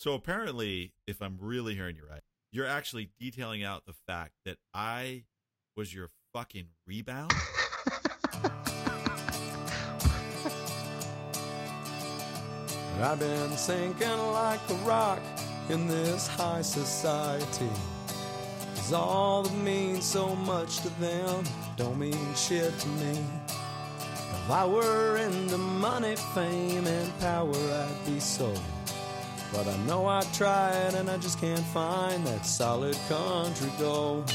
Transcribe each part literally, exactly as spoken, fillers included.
So apparently, if I'm really hearing you right, you're actually detailing out the fact that I was your fucking rebound. I've been sinking like a rock in this high society. Cause all that means so much to them don't mean shit to me. If I were into money, fame, and power, I'd be sold. But I know I tried and I just can't find that solid country gold.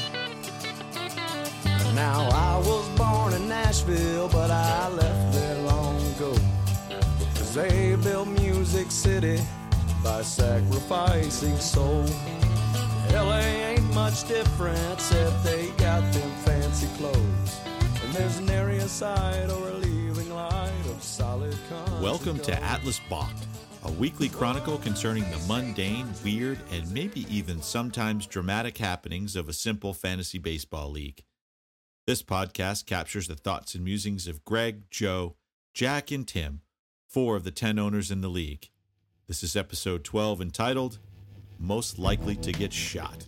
Now I was born in Nashville, but I left there long ago. Cause they built Music City by sacrificing soul. L A ain't much different except they got them fancy clothes. And there's an area side or a leaving light of solid country. Welcome gold. To Atlas Bock, a weekly chronicle concerning the mundane, weird, and maybe even sometimes dramatic happenings of a simple fantasy baseball league. This podcast captures the thoughts and musings of Greg, Joe, Jack, and Tim, four of the ten owners in the league. This is episode twelve, entitled, Most Likely to Get Shot.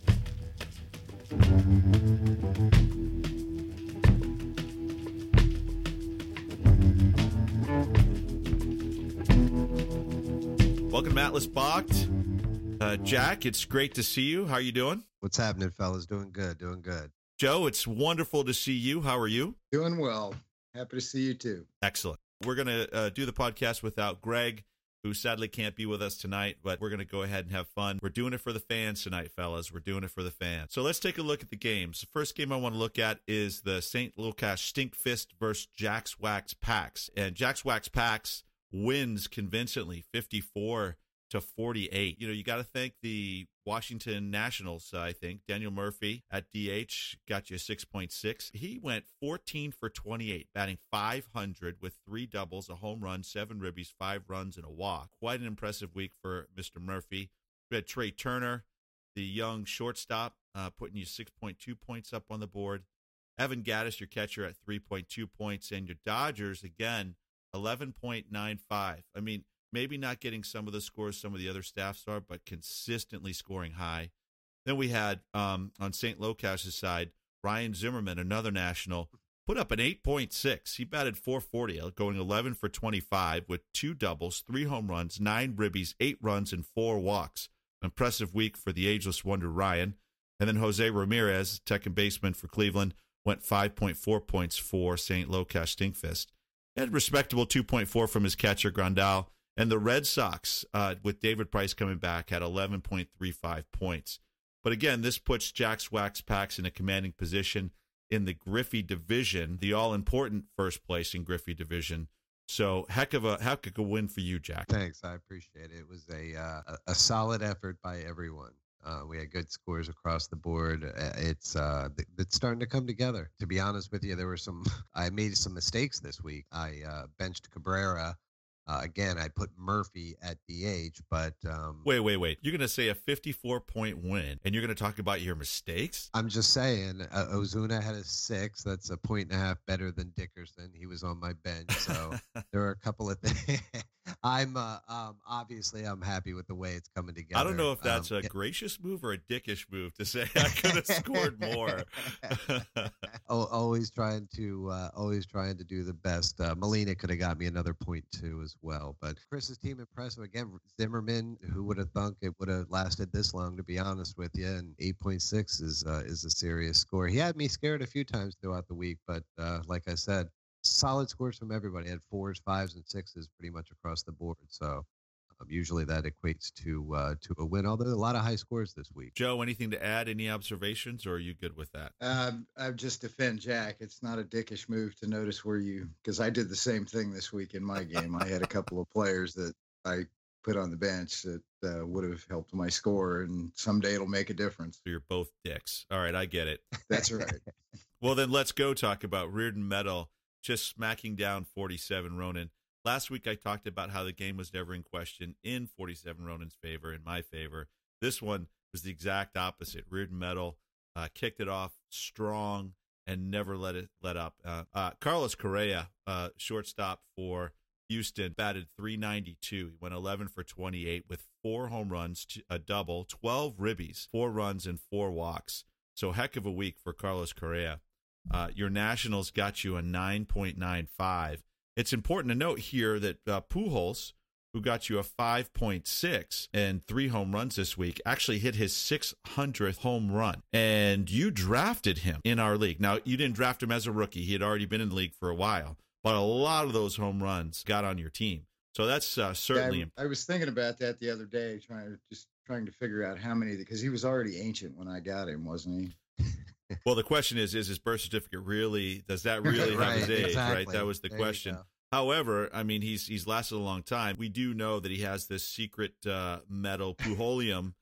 Welcome to Atlas Bocked. Uh, Jack, it's great to see you. How are you doing? What's happening, fellas? Doing good, doing good. Joe, it's wonderful to see you. How are you? Doing well. Happy to see you, too. Excellent. We're going to uh, do the podcast without Greg, who sadly can't be with us tonight, but we're going to go ahead and have fun. We're doing it for the fans tonight, fellas. We're doing it for the fans. So let's take a look at the games. The first game I want to look at is the Saint Lil' Cash Stink Fist versus Jack's Wax Packs. And Jack's Wax Packs wins convincingly fifty-four to forty-eight. You know, you got to thank the Washington Nationals, I think. Daniel Murphy at D H got you a six point six. He went fourteen for twenty-eight, batting five hundred with three doubles, a home run, seven ribbies, five runs, and a walk. Quite an impressive week for Mister Murphy. We had Trey Turner, the young shortstop, uh, putting you six point two points up on the board. Evan Gaddis, your catcher, at three point two points. And your Dodgers, again, eleven point nine five. I mean, maybe not getting some of the scores some of the other staffs are, but consistently scoring high. Then we had, um, on Saint Lil' Cash's side, Ryan Zimmerman, another national, put up an eight point six. He batted four forty, going eleven for twenty-five with two doubles, three home runs, nine ribbies, eight runs, and four walks. Impressive week for the ageless wonder, Ryan. And then Jose Ramirez, second baseman for Cleveland, went five point four points for Saint Lil' Cash Stink Fist. He had a respectable two point four from his catcher, Grandal. And the Red Sox, uh, with David Price coming back, had eleven point three five points. But again, this puts Jack's Wax Packs in a commanding position in the Griffey Division, the all-important first place in Griffey Division. So heck of a heck of a win for you, Jack. Thanks, I appreciate it. It was a uh, a solid effort by everyone. Uh, we had good scores across the board. It's uh, it's starting to come together. To be honest with you, there were some. I made some mistakes this week. I uh, benched Cabrera. Uh, again, I put Murphy at D H, but... Um, wait, wait, wait. You're going to say a fifty-four point win, and you're going to talk about your mistakes? I'm just saying, uh, Ozuna had a six. That's a point and a half better than Dickerson. He was on my bench, so there are a couple of things. I'm uh, um, obviously, I'm happy with the way it's coming together. I don't know if that's um, a gracious move or a dickish move to say I could have scored more. oh, always trying to uh, always trying to do the best. Uh, Molina could have got me another point, too, as well. But Chris's team impressive. Again, Zimmerman, who would have thunk it would have lasted this long, to be honest with you. And eight point six is, uh, is a serious score. He had me scared a few times throughout the week, but uh, like I said, solid scores from everybody. I had fours, fives, and sixes pretty much across the board. So um, usually that equates to uh, to a win, although a lot of high scores this week. Joe, anything to add? Any observations, or are you good with that? Um, I just defend Jack. It's not a dickish move to notice where you – because I did the same thing this week in my game. I had a couple of players that I put on the bench that uh, would have helped my score, and someday it'll make a difference. So you're both dicks. All right, I get it. That's right. Well, then let's go talk about Reardon Metal. Just smacking down forty-seven Ronin. Last week I talked about how the game was never in question in forty-seven Ronin's favor, in my favor. This one was the exact opposite. Reardon Metal uh, kicked it off strong and never let it let up. Uh, uh, Carlos Correa, uh, shortstop for Houston, batted three ninety-two. He went eleven for twenty-eight with four home runs, a double, twelve ribbies, four runs, and four walks. So heck of a week for Carlos Correa. Uh, your Nationals got you a nine point nine five. It's important to note here that uh, Pujols, who got you a five point six and three home runs this week, actually hit his six hundredth home run. And you drafted him in our league. Now, you didn't draft him as a rookie. He had already been in the league for a while. But a lot of those home runs got on your team. So that's uh, certainly. Yeah, I, I was thinking about that the other day, trying to just trying to figure out how many, because he was already ancient when I got him, wasn't he? Well, the question is, is his birth certificate really, does that really right, have his age, exactly. right? That was the there question. However, I mean, he's he's lasted a long time. We do know that he has this secret uh, metal Pujolium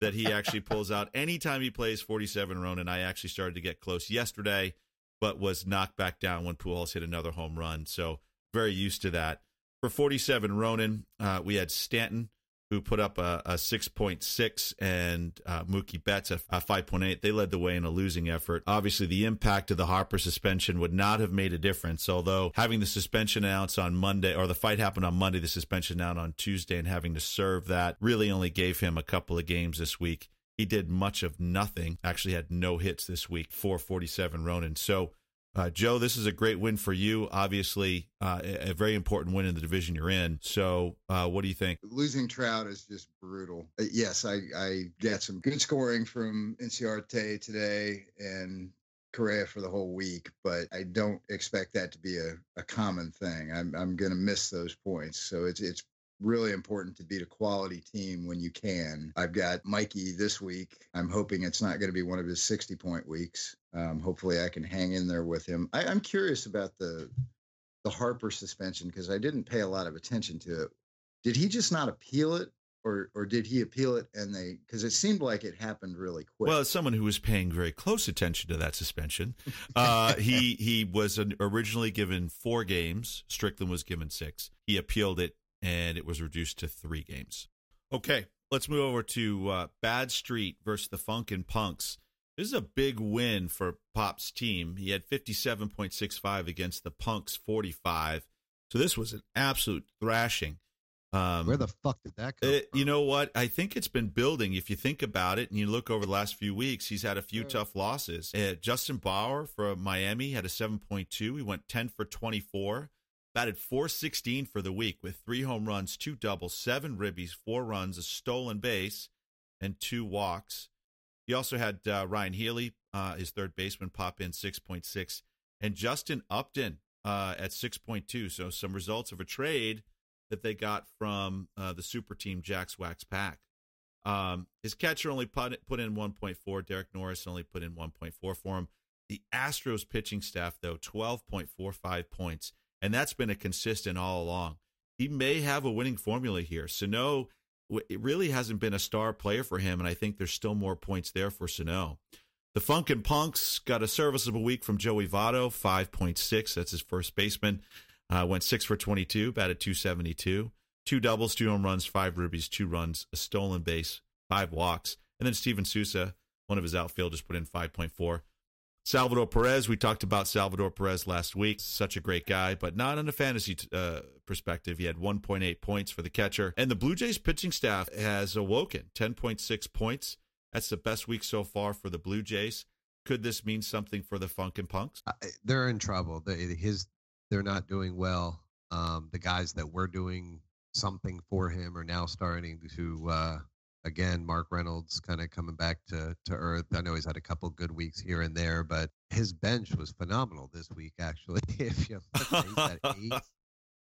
that he actually pulls out anytime he plays forty-seven Ronin. I actually started to get close yesterday, but was knocked back down when Pujols hit another home run. So very used to that. For forty-seven Ronin, uh, we had Stanton, who put up a, a six point six, and uh, Mookie Betts a, a five point eight. They led the way in a losing effort. Obviously, the impact of the Harper suspension would not have made a difference, although having the suspension announced on Monday, or the fight happened on Monday, the suspension out on Tuesday, and having to serve that really only gave him a couple of games this week. He did much of nothing, actually had no hits this week for forty-seven Ronin. So, uh, Joe, this is a great win for you, obviously, uh, a very important win in the division you're in. So uh, what do you think? Losing Trout is just brutal. Uh, yes, I, I got some good scoring from Inciarte today and Correa for the whole week, but I don't expect that to be a, a common thing. I'm, I'm going to miss those points. So it's it's really important to beat a quality team when you can. I've got Mikey this week. I'm hoping it's not going to be one of his sixty-point weeks. Um, hopefully I can hang in there with him. I, I'm curious about the the Harper suspension because I didn't pay a lot of attention to it. Did he just not appeal it, or or did he appeal it and they – because it seemed like it happened really quick. Well, as someone who was paying very close attention to that suspension, uh, he, he was an, originally given four games. Strickland was given six. He appealed it, and it was reduced to three games. Okay, let's move over to uh, Bad Street versus the Funkin' Punks. This is a big win for Pop's team. He had fifty-seven point six five against the Punks' forty-five. So this was an absolute thrashing. Um, Where the fuck did that come it, from? You know what? I think it's been building. If you think about it and you look over the last few weeks, he's had a few sure. tough losses. Uh, Justin Bauer from Miami had a seven point two. He went ten for twenty-four. Batted four sixteen for the week with three home runs, two doubles, seven ribbies, four runs, a stolen base, and two walks. He also had uh, Ryan Healy, uh, his third baseman, pop in six point six, and Justin Upton uh, at six point two. So some results of a trade that they got from uh, the super team Jack's Wax Pack. Um, his catcher only put, put in one point four. Derek Norris only put in one point four for him. The Astros pitching staff, though, twelve point four five points. And that's been a consistent all along. He may have a winning formula here. Sano, it really hasn't been a star player for him, and I think there's still more points there for Sano. The Funkin' Punks got a serviceable week from Joey Votto, five point six. That's his first baseman. Uh, went six for twenty-two, batted two seventy-two. Two doubles, two home runs, five ribbies, two runs, a stolen base, five walks. And then Steven Souza, one of his outfielders, put in five point four. Salvador Perez, we talked about Salvador Perez last week. Such a great guy, but not in a fantasy uh, perspective. He had one point eight points for the catcher. And the Blue Jays pitching staff has awoken, ten point six points. That's the best week so far for the Blue Jays. Could this mean something for the Funkin' Punks? Uh, they're in trouble. They, his, they're not doing well. Um, the guys that were doing something for him are now starting to... Uh, Again, Mark Reynolds kind of coming back to, to earth. I know he's had a couple good weeks here and there, but his bench was phenomenal this week, actually. If you look, he's got eight.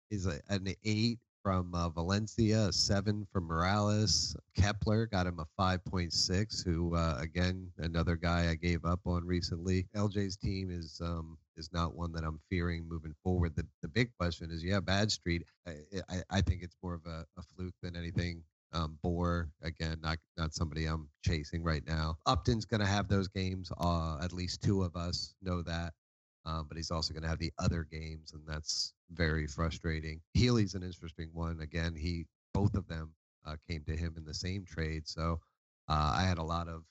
He's a, an eight from uh, Valencia, a seven from Morales. Kepler got him a five point six, who, uh, again, another guy I gave up on recently. L J's team is um, is not one that I'm fearing moving forward. The, the big question is, yeah, Bad Street. I, I, I think it's more of a, a fluke than anything. Um, Bohr, again, not not somebody I'm chasing right now. Upton's going to have those games. Uh, at least two of us know that. Um, but he's also going to have the other games, and that's very frustrating. Healy's an interesting one. Again, he both of them uh, came to him in the same trade. So uh, I had a lot of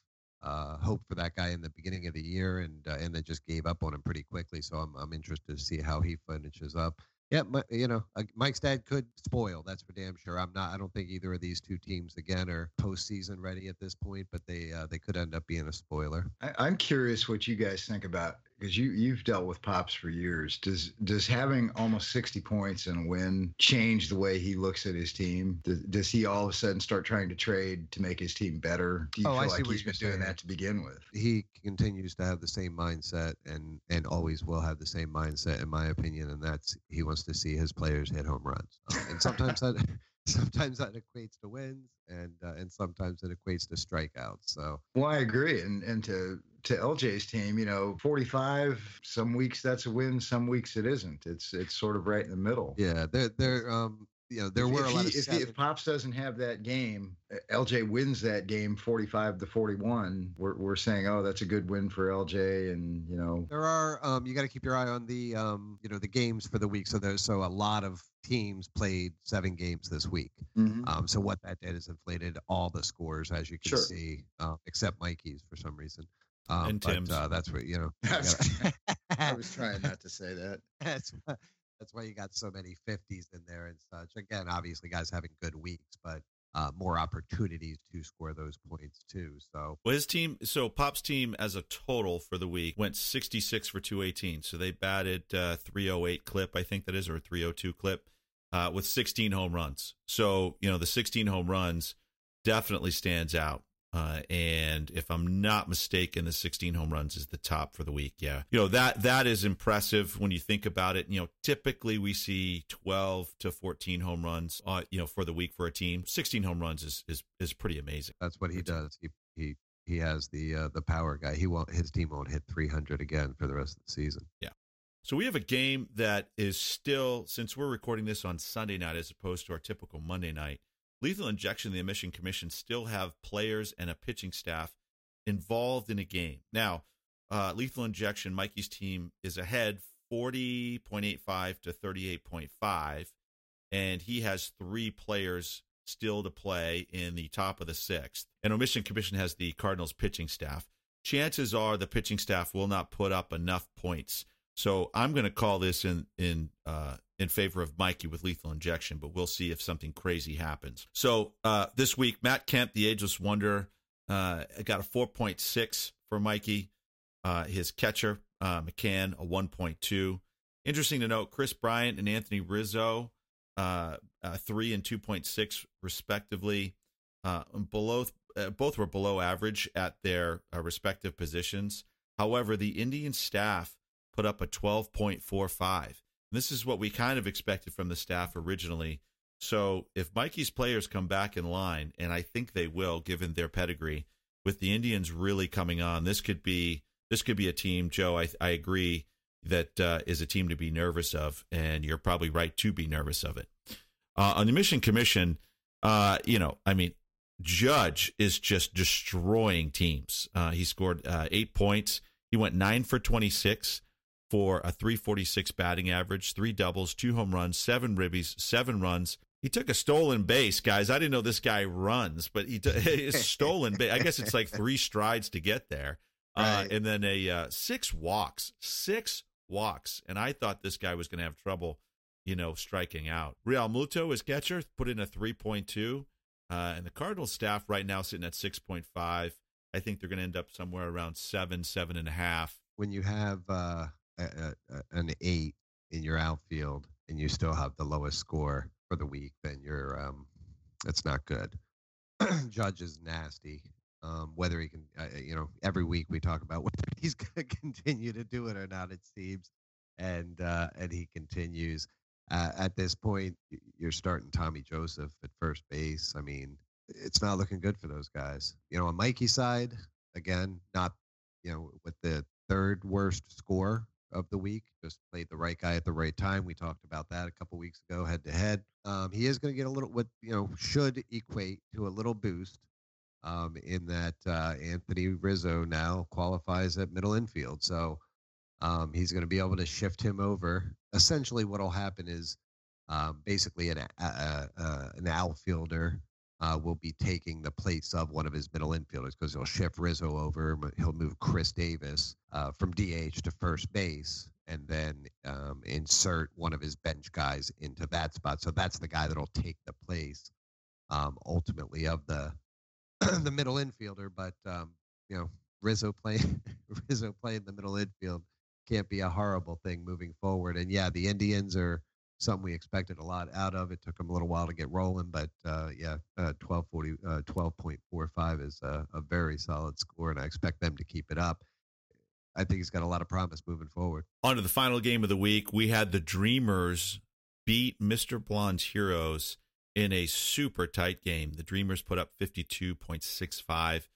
uh, hope for that guy in the beginning of the year, and uh, and then just gave up on him pretty quickly. So I'm I'm interested to see how he finishes up. Yeah, you know, Mike's dad could spoil. That's for damn sure. I'm not. I don't think either of these two teams again are postseason ready at this point, but they uh, they could end up being a spoiler. I, I'm curious what you guys think about, because you you've dealt with Pops for years. Does does having almost sixty points and a win change the way he looks at his team? Does, does he all of a sudden start trying to trade to make his team better? Do you oh, feel I see like what he's been saying. Doing that to begin with? He continues to have the same mindset, and and always will have the same mindset, in my opinion, and that's he wants to see his players hit home runs. Um, and sometimes that sometimes that equates to wins, and uh, and sometimes it equates to strikeouts. So well, I agree, and and to to L J's team, you know, forty-five. Some weeks that's a win, some weeks it isn't. It's it's sort of right in the middle. Yeah, they're they're um. You know, there were if a lot he, of if, he, if Pops doesn't have that game, L J wins that game forty-five to forty-one. We're we're saying, oh, that's a good win for L J, and you know there are um you got to keep your eye on the um you know the games for the week. So there's so a lot of teams played seven games this week. Mm-hmm. Um, so what that did is inflated all the scores, as you can sure. see, uh, except Mikey's for some reason. Um, and but, Tim's. Uh, that's what you know. You gotta... I was trying not to say that. That's. What... That's why you got so many fifties in there and such. Again, obviously, guys having good weeks, but uh, more opportunities to score those points, too. So, well, his team, so Pop's team as a total for the week went sixty-six for two eighteen. So they batted uh, three oh eight clip, I think that is, or three oh two clip uh, with sixteen home runs. So, you know, the sixteen home runs definitely stands out. Uh, and if I'm not mistaken, the sixteen home runs is the top for the week. Yeah. You know, that, that is impressive when you think about it. You know, typically we see twelve to fourteen home runs, uh, you know, for the week for a team. sixteen home runs is, is, is pretty amazing. That's what he does. He, he, he has the, uh, the power guy. He won't, his team won't hit three hundred again for the rest of the season. Yeah. So we have a game that is still, since we're recording this on Sunday night, as opposed to our typical Monday night, Lethal Injection, the Omission Commission, still have players and a pitching staff involved in a game. Now, uh, Lethal Injection, Mikey's team, is ahead forty point eight five to thirty-eight point five, and he has three players still to play in the top of the sixth. And Omission Commission has the Cardinals pitching staff. Chances are the pitching staff will not put up enough points. So I'm going to call this in in uh, in favor of Mikey with Lethal Injection, but we'll see if something crazy happens. So uh, this week, Matt Kemp, the Ageless Wonder, uh, got a four point six for Mikey. Uh, his catcher, uh, McCann, a one point two. Interesting to note, Chris Bryant and Anthony Rizzo, uh, uh, three and two point six respectively. Uh, below uh, both were below average at their uh, respective positions. However, the Indian staff put up a twelve point four five. This is what we kind of expected from the staff originally. So if Mikey's players come back in line, and I think they will, given their pedigree, with the Indians really coming on, this could be this could be a team, Joe, I, I agree, that uh, is a team to be nervous of, and you're probably right to be nervous of it. Uh, on the Mission Commission, uh, you know, I mean, Judge is just destroying teams. Uh, he scored uh, eight points. He went nine for twenty-six. For a three forty-six batting average, three doubles, two home runs, seven ribbies, seven runs. He took a stolen base, guys. I didn't know this guy runs, but he t- is stolen base. I guess it's like three strides to get there. Uh, right. And then a uh, six walks, six walks. And I thought this guy was going to have trouble, you know, striking out. Real Muto, his catcher, put in a three point two. Uh, and the Cardinals staff right now sitting at six point five. I think they're going to end up somewhere around seven, seven and a half. When you have... Uh... A, a, an eight in your outfield and you still have the lowest score for the week, then you're um that's not good. Judge is nasty. Um whether he can uh, you know every week we talk about whether he's gonna continue to do it or not, it seems, and uh and he continues. Uh, at this point you're starting Tommy Joseph at first base. I mean, it's not looking good for those guys. You know, on Mikey's side, again, not you know with the third worst score of the week, just played the right guy at the right time. We talked about that a couple weeks ago, head to head. Um, he is going to get a little, what you know, should equate to a little boost, um, in that uh, Anthony Rizzo now qualifies at middle infield, so um, he's going to be able to shift him over. Essentially, what'll happen is um, basically an uh, uh, an outfielder uh, will be taking the place of one of his middle infielders, because he'll shift Rizzo over. He'll move Chris Davis uh, from D H to first base, and then um, insert one of his bench guys into that spot. So that's the guy that'll take the place um, ultimately of the the middle infielder. But um, you know, Rizzo playing Rizzo playing the middle infield can't be a horrible thing moving forward. And yeah, the Indians are something we expected a lot out of. It took them a little while to get rolling, but uh, yeah, uh, twelve forty, uh, twelve point four five is a, a very solid score, and I expect them to keep it up. I think he's got a lot of promise moving forward. On to the final game of the week. We had the Dreamers beat Mister Blonde's Heroes in a super tight game. The Dreamers put up fifty-two point six five.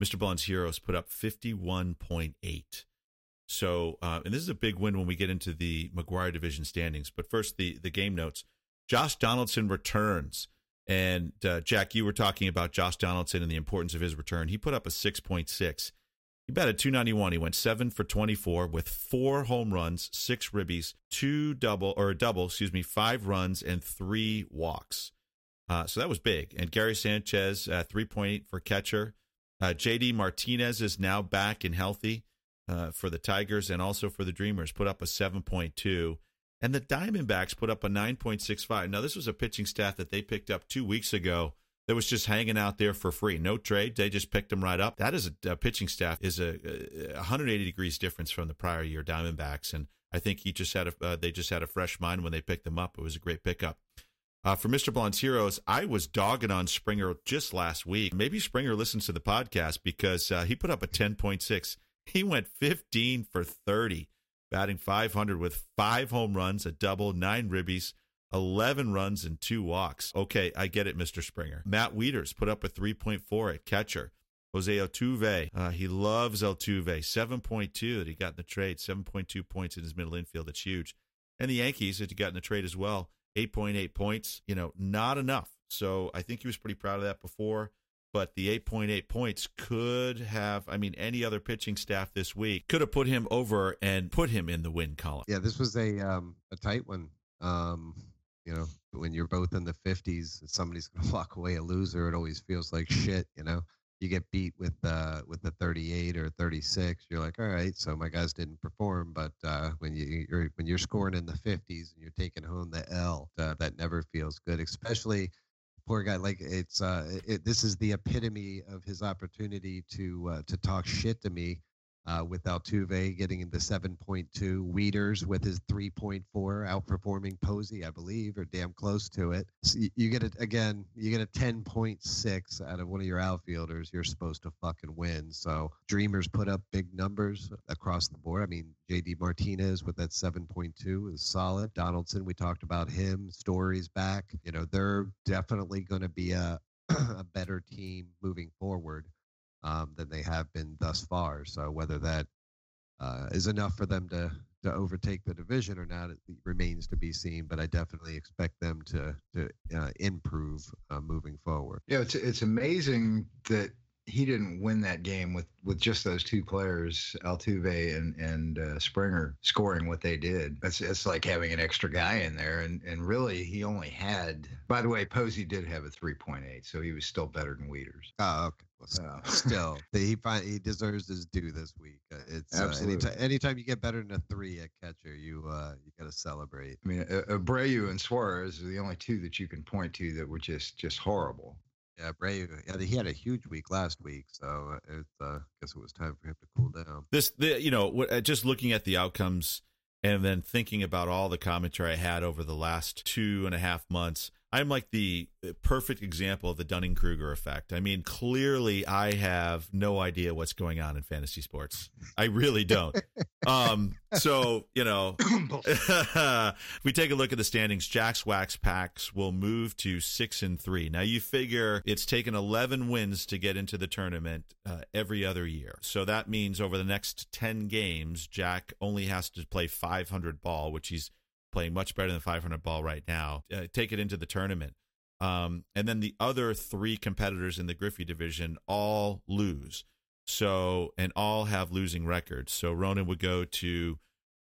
Mister Blonde's Heroes put up fifty-one point eight. So, uh, and this is a big win when we get into the Maguire Division standings. But first, the, the game notes. Josh Donaldson returns. And, uh, Jack, you were talking about Josh Donaldson and the importance of his return. He put up a six point six. He batted two ninety-one. He went seven for twenty-four with four home runs, six ribbies, two double, or a double, excuse me, five runs, and three walks. Uh, so that was big. And Gary Sanchez, uh, three point eight for catcher. Uh, J D. Martinez is now back and healthy. Uh, for the Tigers and also for the Dreamers, put up a seven point two. And the Diamondbacks put up a nine point six five. Now, this was a pitching staff that they picked up two weeks ago that was just hanging out there for free. No trade. They just picked them right up. That is a, a pitching staff is a, a one hundred eighty degrees difference from the prior year Diamondbacks. And I think he just had a, uh, they just had a fresh mind when they picked them up. It was a great pickup. Uh, for Mister Blonde's Heroes, I was dogging on Springer just last week. Maybe Springer listens to the podcast because uh, he put up a ten point six. He went fifteen for thirty, batting five hundred with five home runs, a double, nine ribbies, eleven runs, and two walks. Okay, I get it, Mister Springer. Matt Wieters put up a three point four at catcher. Jose Altuve, uh, he loves Altuve, seven point two that he got in the trade, seven point two points in his middle infield. That's huge. And the Yankees that he got in the trade as well, eight point eight points, you know, not enough. So I think he was pretty proud of that before. But the eight point eight points could have, I mean, any other pitching staff this week could have put him over and put him in the win column. Yeah, this was a um, a tight one. Um, you know, when you're both in the fifties, somebody's going to walk away a loser. It always feels like shit, you know. You get beat with uh, with the thirty-eight or thirty-six. You're like, all right, so my guys didn't perform. But uh, when you, you're when you're scoring in the fifties and you're taking home the L, uh, that never feels good, especially – poor guy, like it's uh, it, this is the epitome of his opportunity to uh, to talk shit to me uh, with Altuve getting into seven point two, Wieters with his three point four, outperforming Posey, I believe, or damn close to it. So you, you get it again, you get a ten point six out of one of your outfielders, you're supposed to fucking win. So Dreamers put up big numbers across the board. I mean, J D. Martinez with that seven point two is solid. Donaldson, we talked about him. Story's back. You know, they're definitely going to be a, a better team moving forward um, than they have been thus far. So whether that uh, is enough for them to, to overtake the division or not, it remains to be seen. But I definitely expect them to, to uh, improve uh, moving forward. Yeah, it's it's amazing that he didn't win that game with, with just those two players, Altuve and, and uh, Springer, scoring what they did. It's, it's like having an extra guy in there. And, and really, he only had... By the way, Posey did have a three point eight, so he was still better than Wieters. Oh, okay. Well, oh. Still, he find, he deserves his due this week. It's uh, anytime, anytime you get better than a three at catcher, you uh, you got to celebrate. I mean, Abreu and Suarez are the only two that you can point to that were just, just horrible. Yeah, Bray, he had a huge week last week, so it, uh, I guess it was time for him to cool down. This, the, you know, just looking at the outcomes and then thinking about all the commentary I had over the last two and a half months, I'm like the perfect example of the Dunning-Kruger effect. I mean, clearly I have no idea what's going on in fantasy sports. I really don't. um, so, you know, if we take a look at the standings, Jack's Wax Packs will move to six and three. Now, you figure it's taken eleven wins to get into the tournament uh, every other year. So that means over the next ten games, Jack only has to play five hundred ball, which he's playing much better than five hundred ball right now. Uh, take it into the tournament. Um, and then the other three competitors in the Griffey division all lose. So, and all have losing records. So Ronan would go to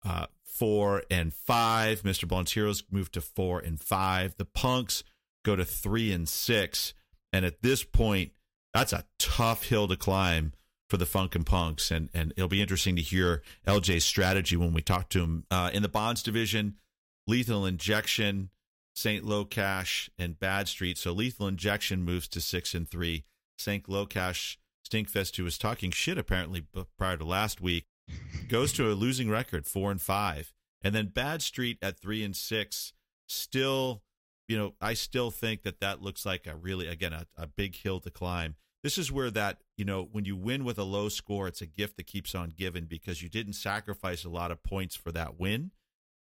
uh, four and five. Mister Blonde's Heroes moved to four and five. The Punks go to three and six. And at this point, that's a tough hill to climb for the Funkin' Punks. And, and it'll be interesting to hear L J's strategy when we talk to him. Uh, in the Bonds division, Lethal Injection, Saint Lil' Cash, and Bad Street. So Lethal Injection moves to six and three. Saint Lil' Cash Stink Fist, who was talking shit apparently prior to last week, goes to a losing record, four and five. And then Bad Street at three and six, still, you know, I still think that that looks like a really, again, a, a big hill to climb. This is where that, you know, when you win with a low score, it's a gift that keeps on giving because you didn't sacrifice a lot of points for that win.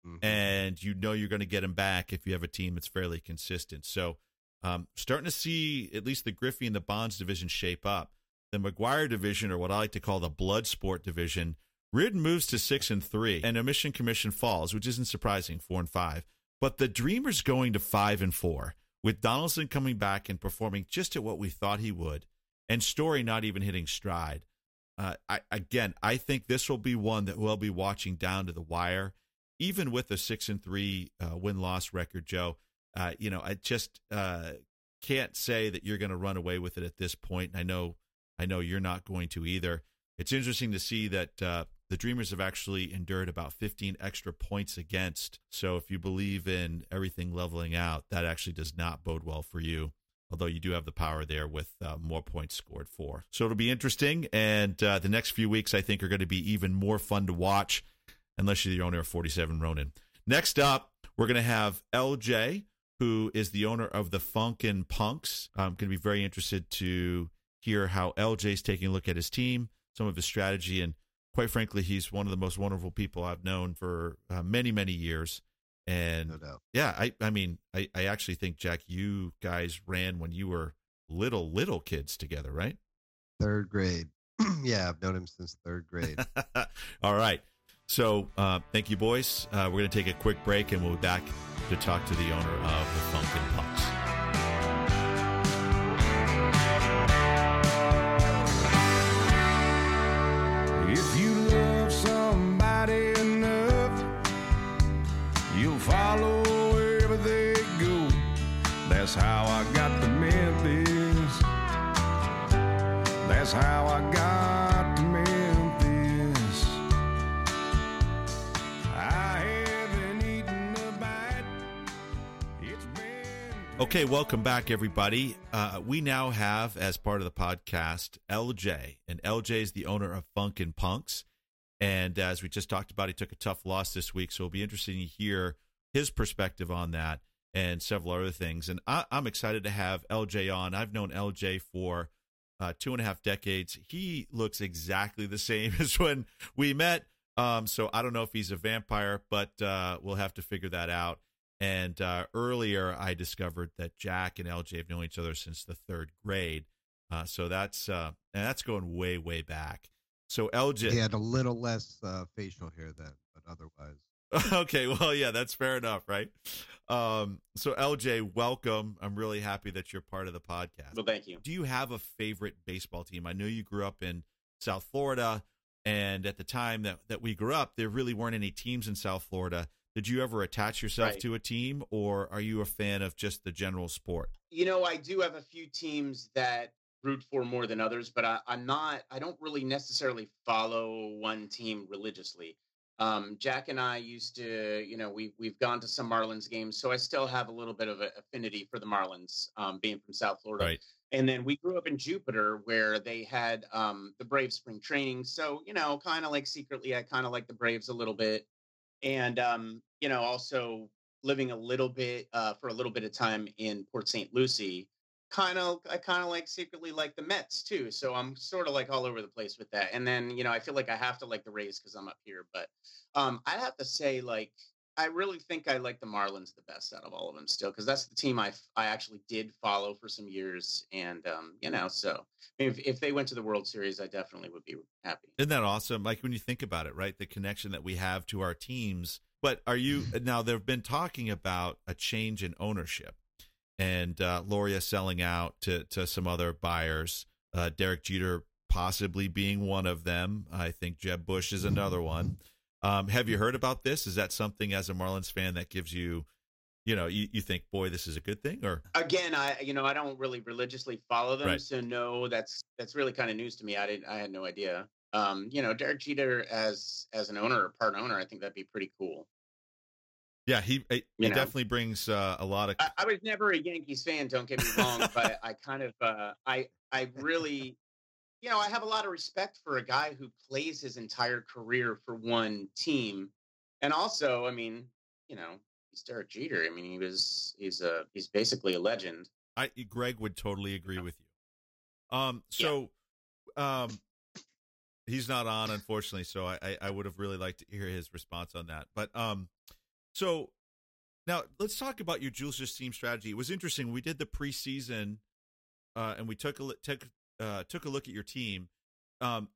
Mm-hmm. And you know you're going to get them back if you have a team that's fairly consistent. So um, starting to see at least the Griffey and the Bonds division shape up. The Maguire division, or what I like to call the blood sport division, Reardon moves to six and three, and Omission Commission falls, which isn't surprising, four and five. But the Dreamers going to five and four, with Donaldson coming back and performing just at what we thought he would, and Story not even hitting stride. Uh, I, again, I think this will be one that we'll be watching down to the wire, even with a six and three uh, win loss record. Joe, uh, you know, I just uh, can't say that you're going to run away with it at this point. And I know. I know you're not going to either. It's interesting to see that uh, the Dreamers have actually endured about fifteen extra points against. So if you believe in everything leveling out, that actually does not bode well for you, although you do have the power there with uh, more points scored for. So it'll be interesting, and uh, the next few weeks I think are going to be even more fun to watch, unless you're the owner of forty-seven Ronin. Next up, we're going to have L J, who is the owner of the Funkin' Punks. I'm going to be very interested to hear how L J's taking a look at his team, some of his strategy, and quite frankly, he's one of the most wonderful people I've known for uh, many, many years. And no doubt. yeah, I, I mean, I, I actually think, Jack, you guys ran when you were little, little kids together, right? Third grade. Yeah, I've known him since third grade. All right. So uh, thank you, boys. Uh, we're going to take a quick break, and we'll be back to talk to the owner of the Funkin' Punks. If you love somebody enough, you'll follow wherever they go. That's how I got to Memphis. That's how I got to Memphis. I haven't eaten a bite. It's been... Okay, welcome back, everybody. Uh, we now have, as part of the podcast, L J, and L J is the owner of Funkin' Punks. And as we just talked about, he took a tough loss this week, so it'll be interesting to hear his perspective on that and several other things. And I, I'm excited to have L J on. I've known L J for uh, two and a half decades. He looks exactly the same as when we met, um, so I don't know if he's a vampire, but uh, we'll have to figure that out. And uh, earlier, I discovered that Jack and L J have known each other since the third grade. Uh, so that's uh, and that's going way, way back. So L J... He had a little less uh, facial hair then, but otherwise... Okay, well, yeah, that's fair enough, right? Um, so L J, welcome. I'm really happy that you're part of the podcast. Well, thank you. Do you have a favorite baseball team? I know you grew up in South Florida, and at the time that, that we grew up, there really weren't any teams in South Florida. Did you ever attach yourself right. to a team, or are you a fan of just the general sport? You know, I do have a few teams that root for more than others, but I, I'm not, I don't really necessarily follow one team religiously. Um, Jack and I used to, you know, we, we've gone to some Marlins games, so I still have a little bit of an affinity for the Marlins, um, being from South Florida. Right. And then we grew up in Jupiter, where they had um, the Braves spring training. So, you know, kind of like secretly, I kind of like the Braves a little bit. And, um, you know, also living a little bit uh, for a little bit of time in Port Saint Lucie, kind of, I kind of like secretly like the Mets too. So I'm sort of like all over the place with that. And then, you know, I feel like I have to like the Rays cause I'm up here, but um, I have to say, like, I really think I like the Marlins the best out of all of them still. Cause that's the team I, I actually did follow for some years. And, um, you know, so if, if they went to the World Series, I definitely would be happy. Isn't that awesome? Like when you think about it, right? The connection that we have to our teams, but are you now they've been talking about a change in ownership and, uh, Loria selling out to, to some other buyers, uh, Derek Jeter possibly being one of them. I think Jeb Bush is another one. Um, have you heard about this? Is that something as a Marlins fan that gives you, you know, you, you think, boy, this is a good thing? Or again, I you know, I don't really religiously follow them, right. so no, that's that's really kind of news to me. I didn't, I had no idea. Um, you know, Derek Jeter as as an owner or part owner, I think that'd be pretty cool. Yeah, he, he you know, definitely brings uh, a lot of. I, I was never a Yankees fan, don't get me wrong, but I kind of, uh, I I really, you know, I have a lot of respect for a guy who plays his entire career for one team, and also, I mean, you know, he's Derek Jeter. I mean, he was, he's a, he's basically a legend. I, Greg would totally agree yeah. with you. Um, so, yeah. um. He's not on, unfortunately, so I, I would have really liked to hear his response on that. But um, so now let's talk about your Jules' team strategy. It was interesting. We did the preseason, uh, and we took a took uh, took a look at your team. Um,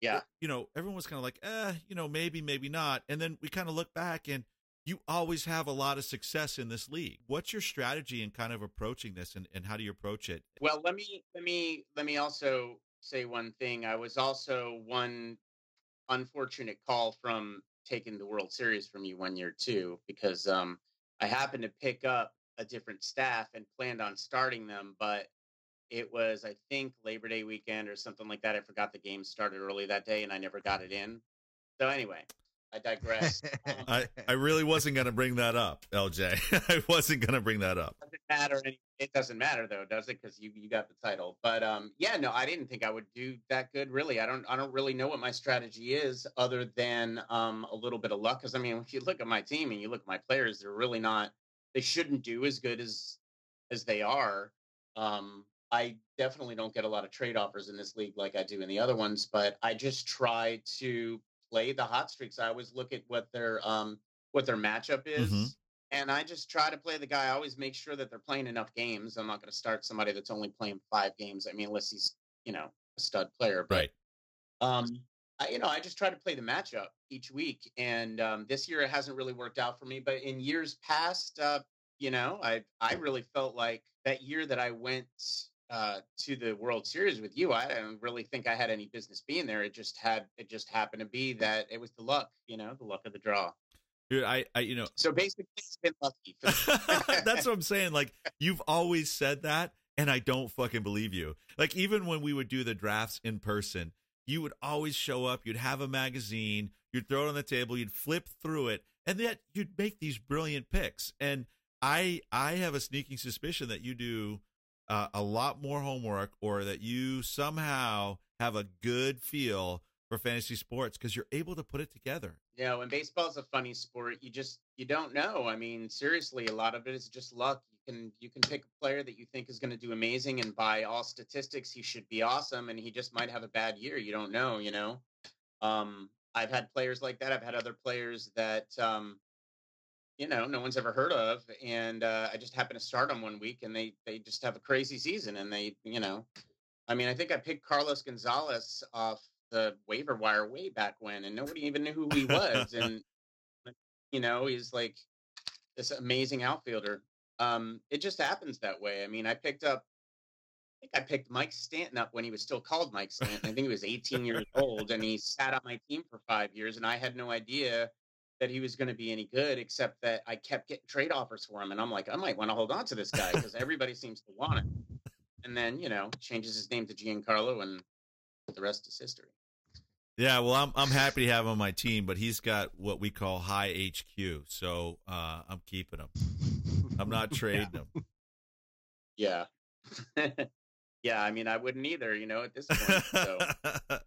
yeah, you know, everyone was kind of like, eh, you know, maybe, maybe not. And then we kind of look back, and you always have a lot of success in this league. What's your strategy in kind of approaching this, and, and how do you approach it? Well, let me let me let me also. say one thing. I was also one unfortunate call from taking the World Series from you one year too, because um, I happened to pick up a different staff and planned on starting them, but it was, I think, Labor Day weekend or something like that. I forgot the game started early that day and I never got it in. So anyway, I digress. Um, I, I really wasn't going to bring that up, L J. I wasn't going to bring that up. Doesn't matter. It doesn't matter though, does it? Because you, you got the title. But um, yeah, no, I didn't think I would do that good. Really, I don't. I don't really know what my strategy is, other than um, a little bit of luck. Because I mean, if you look at my team and you look at my players, they're really not. They shouldn't do as good as as they are. Um, I definitely don't get a lot of trade offers in this league like I do in the other ones. But I just try to play the hot streaks. I always look at what their um what their matchup is, mm-hmm. and I just try to play the guy. I always make sure that they're playing enough games. I'm not going to start somebody that's only playing five games. I mean, unless he's, you know, a stud player, but, right? Um, I, you know, I just try to play the matchup each week, and um, this year it hasn't really worked out for me. But in years past, uh, you know, I I really felt like that year that I went Uh, to the World Series with you, I don't really think I had any business being there. It just had, it just happened to be that it was the luck, you know, the luck of the draw. Dude, I, I you know, so basically it's been lucky. That's what I'm saying. Like, you've always said that, and I don't fucking believe you. Like, even when we would do the drafts in person, you would always show up. You'd have a magazine. You'd throw it on the table. You'd flip through it, and then you'd make these brilliant picks. And I, I have a sneaking suspicion that you do Uh, a lot more homework, or that you somehow have a good feel for fantasy sports because you're able to put it together. Yeah, you know, and baseball's a funny sport. You just, you don't know. I mean, seriously, a lot of it is just luck. You can, you can pick a player that you think is going to do amazing, and by all statistics, he should be awesome, and he just might have a bad year. You don't know, you know. Um, I've had players like that. I've had other players that, um, you know, no one's ever heard of. And uh, I just happened to start them one week, and they, they just have a crazy season. And they, you know, I mean, I think I picked Carlos Gonzalez off the waiver wire way back when, and nobody even knew who he was. And, you know, he's like this amazing outfielder. Um, it just happens that way. I mean, I picked up, I think I picked Mike Stanton up when he was still called Mike Stanton. I think he was eighteen years old, and he sat on my team for five years, and I had no idea that he was going to be any good, except that I kept getting trade offers for him. And I'm like, I might want to hold on to this guy because everybody seems to want him. And then, you know, changes his name to Giancarlo, and the rest is history. Yeah. Well, I'm, I'm happy to have him on my team, but he's got what we call high H Q. So uh, I'm keeping him. I'm not trading him. Yeah. Yeah, I mean, I wouldn't either, you know, at this point. So.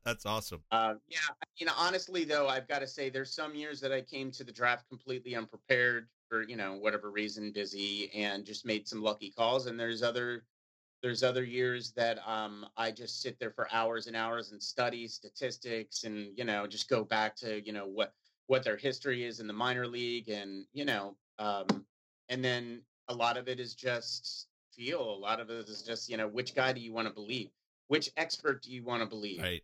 That's awesome. Uh, yeah, you know, honestly, though, I've got to say there's some years that I came to the draft completely unprepared for, you know, whatever reason, busy, and just made some lucky calls. And there's other there's other years that um, I just sit there for hours and hours and study statistics and, you know, just go back to, you know, what what their history is in the minor league. And, you know, um, and then a lot of it is just feel. A lot of it is just, you know, which guy do you want to believe? Which expert do you want to believe? Right.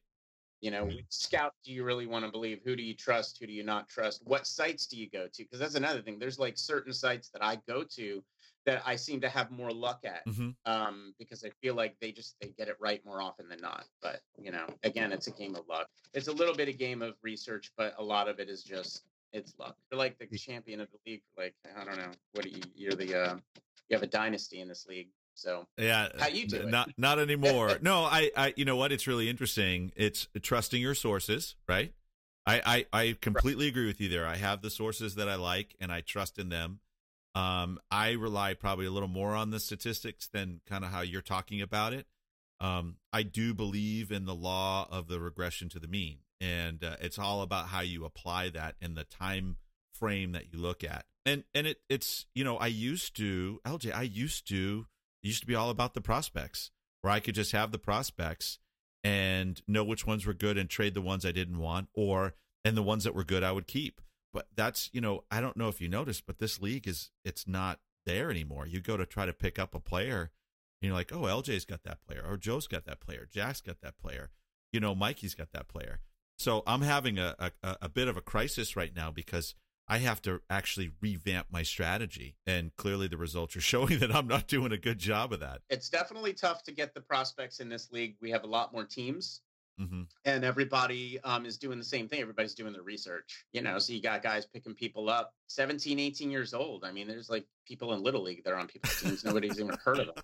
You know, which scout do you really want to believe? Who do you trust? Who do you not trust? What sites do you go to? Because that's another thing. There's like certain sites that I go to that I seem to have more luck at, mm-hmm. um, because I feel like they just, they get it right more often than not. But, you know, again, it's a game of luck. It's a little bit a game of research, but a lot of it is just It's luck. You're like the champion of the league. Like, I don't know. What do you, you're the, uh, you have a dynasty in this league. So yeah, how you do not, it. Not anymore. No, I, I, you know what? It's really interesting. It's trusting your sources, right? I, I, I completely right. agree with you there. I have the sources that I like and I trust in them. Um, I rely probably a little more on the statistics than kind of how you're talking about it. Um, I do believe in the law of the regression to the mean, and uh, it's all about how you apply that and the time frame that you look at. And and it it's you know I used to L J I used to it used to be all about the prospects, where I could just have the prospects and know which ones were good and trade the ones I didn't want, or and the ones that were good I would keep. But that's you know I don't know if you noticed, but this league is it's not there anymore. You go to try to pick up a player. And you're like, oh, L J's got that player, or Joe's got that player, Jack's got that player, you know, Mikey's got that player. So I'm having a, a, a bit of a crisis right now because I have to actually revamp my strategy, and clearly the results are showing that I'm not doing a good job of that. It's definitely tough to get the prospects in this league. We have a lot more teams, mm-hmm. and everybody um, is doing the same thing. Everybody's doing their research, you know, so you got guys picking people up, seventeen, eighteen years old. I mean, there's like people in Little League that are on people's teams. Nobody's even heard of them.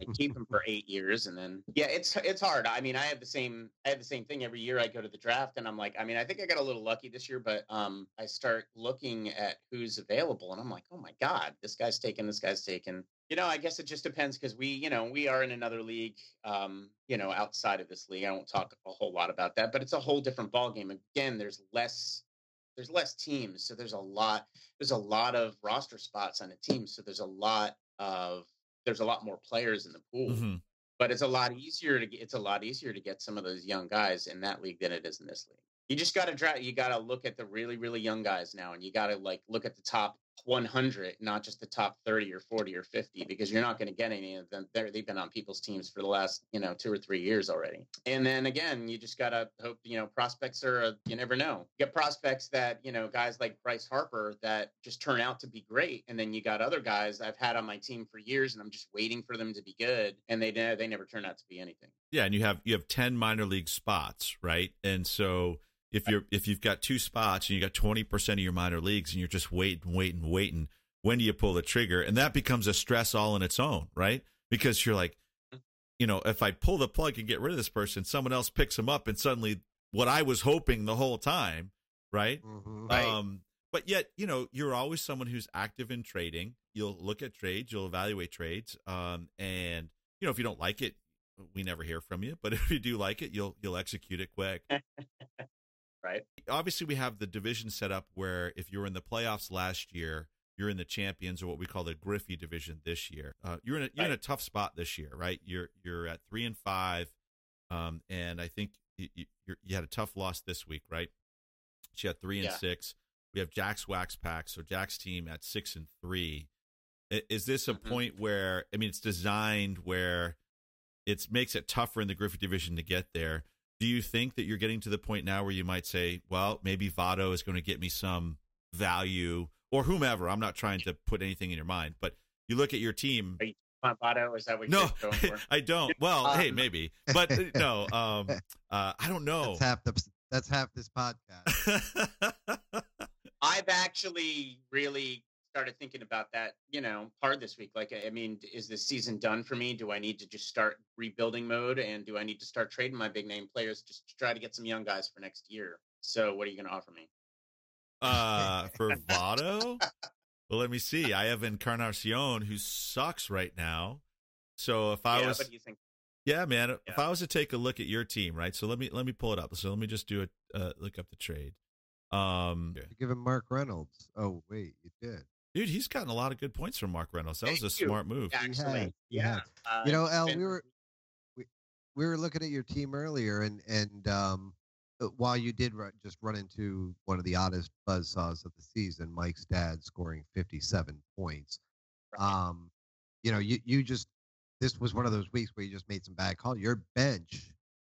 I keep them for eight years, and then yeah, it's it's hard. I mean, I have the same I have the same thing every year. I go to the draft, and I'm like, I mean, I think I got a little lucky this year, but um, I start looking at who's available, and I'm like, oh my god, this guy's taken, this guy's taken. You know, I guess it just depends because we, you know, we are in another league, um, you know, outside of this league. I won't talk a whole lot about that, but it's a whole different ballgame. Again, there's less. There's less teams, so there's a lot. There's a lot of roster spots on a team, so there's a lot of. There's a lot more players in the pool, mm-hmm. but it's a lot easier to get, it's a lot easier to get some of those young guys in that league than it is in this league. You just got to draft. You got to look at the really, really young guys now. And you got to like, look at the top one hundred, not just the top thirty or forty or fifty, because you're not going to get any of them. They're, they've been on people's teams for the last, you know, two or three years already. And then again, you just got to hope, you know, prospects are, a, you never know. You get prospects that, you know, guys like Bryce Harper that just turn out to be great. And then you got other guys I've had on my team for years and I'm just waiting for them to be good. And they, they never turn out to be anything. Yeah. And you have, you have ten minor league spots, right? And so If you're if you've got two spots and you got twenty percent of your minor leagues and you're just waiting, waiting, waiting, when do you pull the trigger? And that becomes a stress all on its own, right? Because you're like, you know, if I pull the plug and get rid of this person, someone else picks them up and suddenly what I was hoping the whole time, right? Mm-hmm. Right. Um, but yet, you know, you're always someone who's active in trading. You'll look at trades, you'll evaluate trades, um, and you know, if you don't like it, we never hear from you. But if you do like it, you'll you'll execute it quick. Right. Obviously, we have the division set up where if you were in the playoffs last year, you're in the champions or what we call the Griffey Division this year. Uh, you're in a, you're right. in a tough spot this year, right? You're you're at three and five, um, and I think you, you, you had a tough loss this week, right? She had three and yeah. six. We have Jack's Wax Packs, so Jack's team at six and three. Is this a mm-hmm. point where I mean it's designed where it makes it tougher in the Griffey Division to get there? Do you think that you're getting to the point now where you might say, well, maybe Votto is going to get me some value or whomever? I'm not trying to put anything in your mind, but you look at your team. Are you talking about Votto? Is that what you're going for? No, I don't. Well, um, hey, maybe. But no, um, uh, I don't know. That's half, the, that's half this podcast. I've actually really started thinking about that, you know, hard this week. Like, I mean, is this season done for me? Do I need to just start rebuilding mode? And do I need to start trading my big name players just to try to get some young guys for next year? So what are you going to offer me? Uh, for Votto? Well, let me see. I have Encarnacion who sucks right now. So if I yeah, was, what do you think? yeah, man, yeah. if I was to take a look at your team, right? So let me, let me pull it up. So let me just do it. Uh, look up the trade. Um, You're giving Mark Reynolds. Oh wait, you did. Dude, he's gotten a lot of good points from Mark Reynolds. That Thank was a you. smart move. Actually, yeah. yeah. You know, Al, we were we, we were looking at your team earlier, and and um, while you did run, just run into one of the oddest buzzsaws of the season, Mike's dad scoring fifty-seven points. Right. Um, you know, you you just this was one of those weeks where you just made some bad calls. Your bench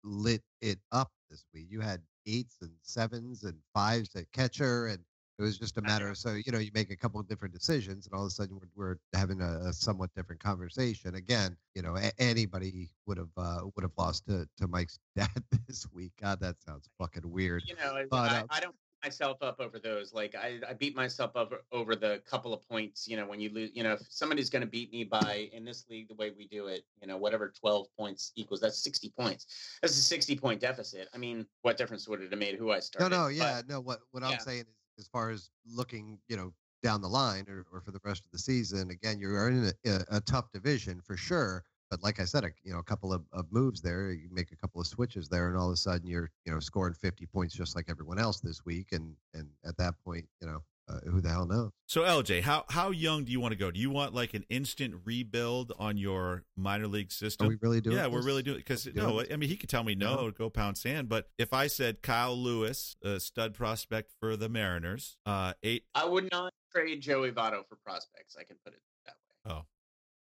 lit it up this week. You had eights and sevens and fives at catcher, and it was just a matter of, so, you know, you make a couple of different decisions and all of a sudden we're, we're having a, a somewhat different conversation. Again, you know, a- anybody would have uh, would have lost to, to Mike's dad this week. God, that sounds fucking weird. You know, but, I, uh, I don't myself up over those. Like I, I beat myself up over the couple of points, you know, when you lose, you know, if somebody's going to beat me by, in this league, the way we do it, you know, whatever twelve points equals, that's sixty points. That's a sixty point deficit. I mean, what difference would it have made who I started? No, no. Yeah. But, no, what, what I'm yeah. saying is as far as looking, you know, down the line or, or for the rest of the season, again, you're in a, a tough division for sure. But like I said, a, you know, a couple of, of moves there, you make a couple of switches there, and all of a sudden you're, you know, scoring fifty points just like everyone else this week. And and at that point, you know, uh, who the hell knows? So, L J, how how young do you want to go? Do you want like an instant rebuild on your minor league system? Are we really doing? Yeah, this? We're really doing because no, I mean, he could tell me no, yeah. go pound sand. But if I said Kyle Lewis, a stud prospect for the Mariners, uh, eight, I would not trade Joey Votto for prospects. I can put it that way. Oh.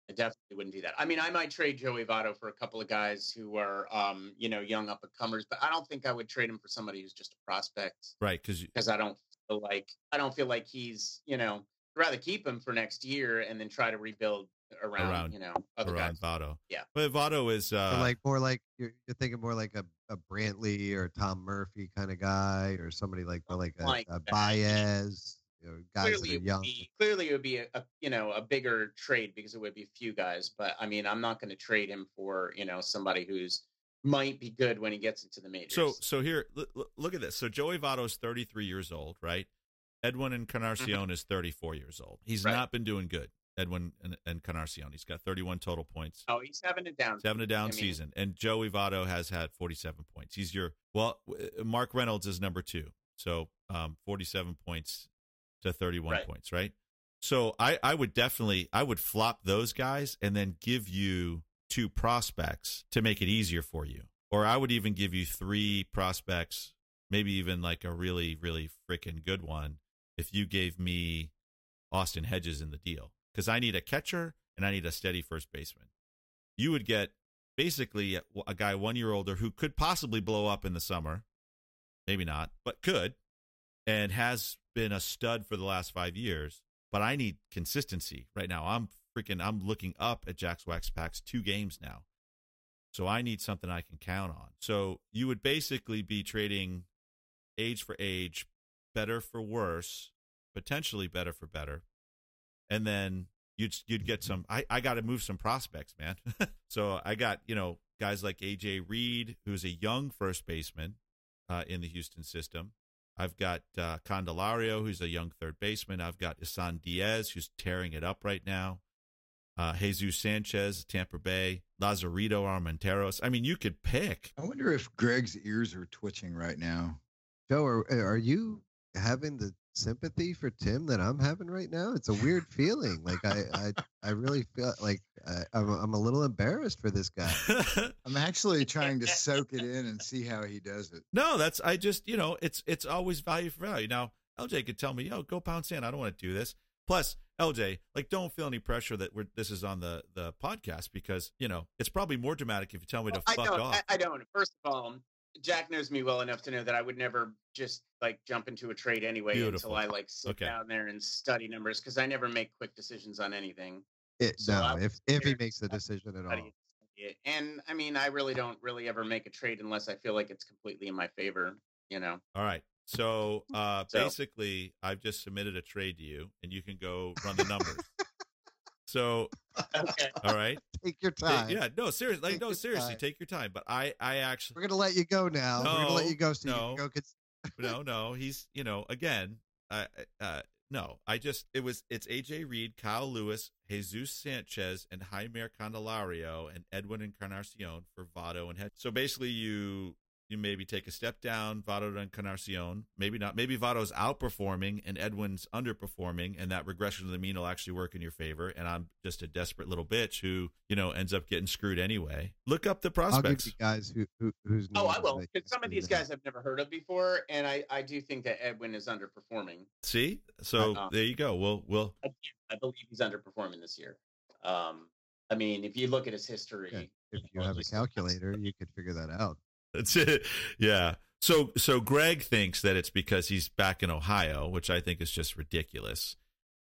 I definitely wouldn't do that. I mean, I might trade Joey Votto for a couple of guys who are, um, you know, young up and comers, but I don't think I would trade him for somebody who's just a prospect. Right. Cause you- Cause I don't feel like, I don't feel like he's, you know, I'd rather keep him for next year and then try to rebuild around, around you know, other around guys. Votto. Yeah. But Votto is uh, so like more like you're, you're thinking more like a, a Brantley or Tom Murphy kind of guy or somebody like, like, like a, a Baez. You know, guys clearly, that are young. It would be, clearly it would be a, a you know a bigger trade because it would be few guys. But I mean, I'm not going to trade him for you know somebody who's might be good when he gets into the majors. So so here, l- look at this. So Joey Votto is thirty-three years old, right? Edwin Encarnacion mm-hmm. is thirty-four years old. He's right. not been doing good. Edwin Encarnacion. He's got thirty-one total points. Oh, he's having a down. He's having a down I mean, season. And Joey Votto has had forty-seven points. He's your well. Mark Reynolds is number two. So um, forty-seven points. To thirty-one right. points, right? So I, I would definitely, I would flop those guys and then give you two prospects to make it easier for you. Or I would even give you three prospects, maybe even like a really, really freaking good one if you gave me Austin Hedges in the deal. Because I need a catcher and I need a steady first baseman. You would get basically a, a guy one year older who could possibly blow up in the summer. Maybe not, but could. And has been a stud for the last five years, but I need consistency right now. I'm freaking, I'm looking up at Jack's Wax Packs two games now. So I need something I can count on. So you would basically be trading age for age, better for worse, potentially better for better. And then you'd, you'd get some, I, I got to move some prospects, man. So I got, you know, guys like A J Reed, who's a young first baseman uh, in the Houston system. I've got uh, Candelario, who's a young third baseman. I've got Isan Diaz, who's tearing it up right now. Uh, Jesus Sanchez, Tampa Bay. Lazarito Armenteros. I mean, you could pick. I wonder if Greg's ears are twitching right now. Joe, are, are you having the sympathy for Tim that I'm having right now? It's a weird feeling. Like, I, I, I really feel like I, I'm, I'm a little embarrassed for this guy. I'm actually trying to soak it in and see how he does it. No, that's, I just, you know, it's, it's always value for value. Now, L J could tell me, yo, go pound sand. I don't want to do this. Plus, L J, like, don't feel any pressure that we're, this is on the, the podcast because, you know, it's probably more dramatic if you tell me well, to I fuck don't, off. I, I don't. First of all, Jack knows me well enough to know that I would never just like jump into a trade anyway Beautiful. until I like sit okay. down there and study numbers because I never make quick decisions on anything. It, so no, if if he makes a decision at all. It. And I mean, I really don't really ever make a trade unless I feel like it's completely in my favor, you know. All right. So, uh, so. basically, I've just submitted a trade to you and you can go run the numbers. So, okay. all right. Take your time. Yeah, no, seriously, like, no, seriously, time. take your time. But I, I actually, we're gonna let you go now. No, we're gonna let you go. So no, you can go cons- no, no. He's, you know, again, I, uh, no, I just, it was, it's A J Reed, Kyle Lewis, Jesus Sanchez, and Jaime Candelario, and Edwin Encarnacion for Votto and Hedges. So basically, you, you maybe take a step down, Votto to Encarnacion, maybe not. Maybe Votto's outperforming and Edwin's underperforming, and that regression to the mean will actually work in your favor. And I'm just a desperate little bitch who, you know, ends up getting screwed anyway. Look up the prospects. I'll give you guys who, who who's oh, I will. Because some of these guys I've never heard of before, and I, I do think that Edwin is underperforming. See, so uh-huh. there you go. We'll we'll. I believe he's underperforming this year. Um, I mean, if you look at his history, yeah. if you, you know, have a calculator, you could figure that out. That's it. Yeah. So so Greg thinks that it's because he's back in Ohio, which I think is just ridiculous.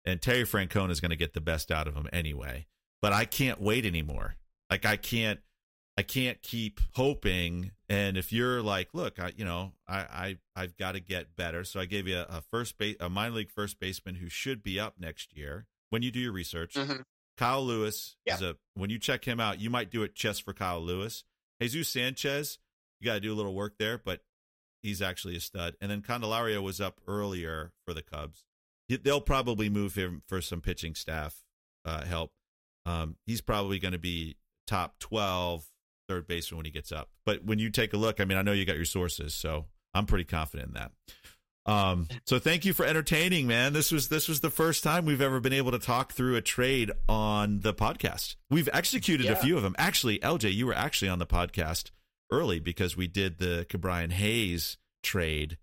And Terry Francona is going to get the best out of him anyway. But I can't wait anymore. Like I can't I can't keep hoping And if you're like, look, I, you know, I, I, I've got to get better. So I gave you a, a first base, a minor league first baseman who should be up next year. When you do your research, mm-hmm. Kyle Lewis yeah. is a, when you check him out, you might do it just for Kyle Lewis. Jesus Sanchez, you got to do a little work there, but he's actually a stud. And then Candelario was up earlier for the Cubs. They'll probably move him for some pitching staff uh, help. Um, he's probably going to be top twelve third baseman when he gets up. But when you take a look, I mean, I know you got your sources, so I'm pretty confident in that. Um, so thank you for entertaining, man. This was this was the first time we've ever been able to talk through a trade on the podcast. We've executed yeah. a few of them. Actually, L J, you were actually on the podcast early because we did the Cabrian Hayes trade.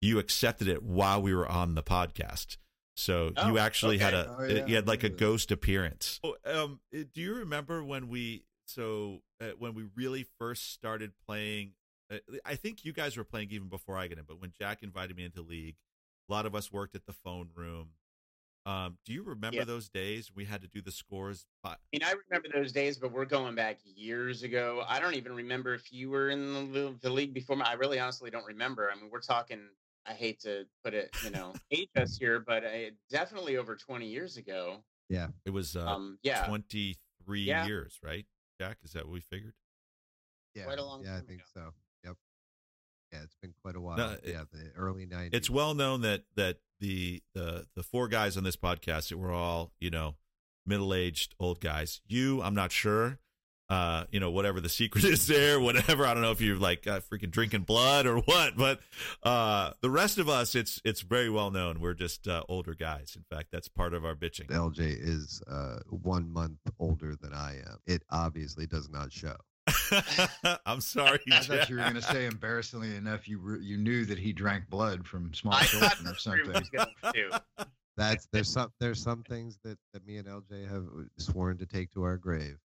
You accepted it while we were on the podcast. So oh, you actually okay. had a oh, yeah. you had like a ghost appearance. Oh, um, do you remember when we so uh, when we really first started playing? I think you guys were playing even before I got in, but when Jack invited me into league, a lot of us worked at the phone room. Um, do you remember yeah. those days we had to do the scores? By- I mean, I remember those days, but we're going back years ago. I don't even remember if you were in the, the league before. I really honestly don't remember. I mean, we're talking, I hate to put it, you know, age us here, but I, definitely over twenty years ago. Yeah. It was uh, um, yeah. twenty-three yeah. years, right, Jack? Is that what we figured? Yeah, Quite a long yeah time I think ago. So. Yeah, it's been quite a while. No, yeah, the early nineties. It's well known that that the the the four guys on this podcast that were all, you know, middle-aged old guys. You, I'm not sure. Uh, you know, whatever the secret is there, whatever. I don't know if you're like uh, freaking drinking blood or what, but uh, the rest of us, it's it's very well known. We're just uh, older guys. In fact, that's part of our bitching. L J is uh, one month older than I am. It obviously does not show. I'm sorry. I Jack. thought you were going to say, embarrassingly enough, you re- you knew that he drank blood from small children or something. That's there's some there's some things that, that me and L J have sworn to take to our grave.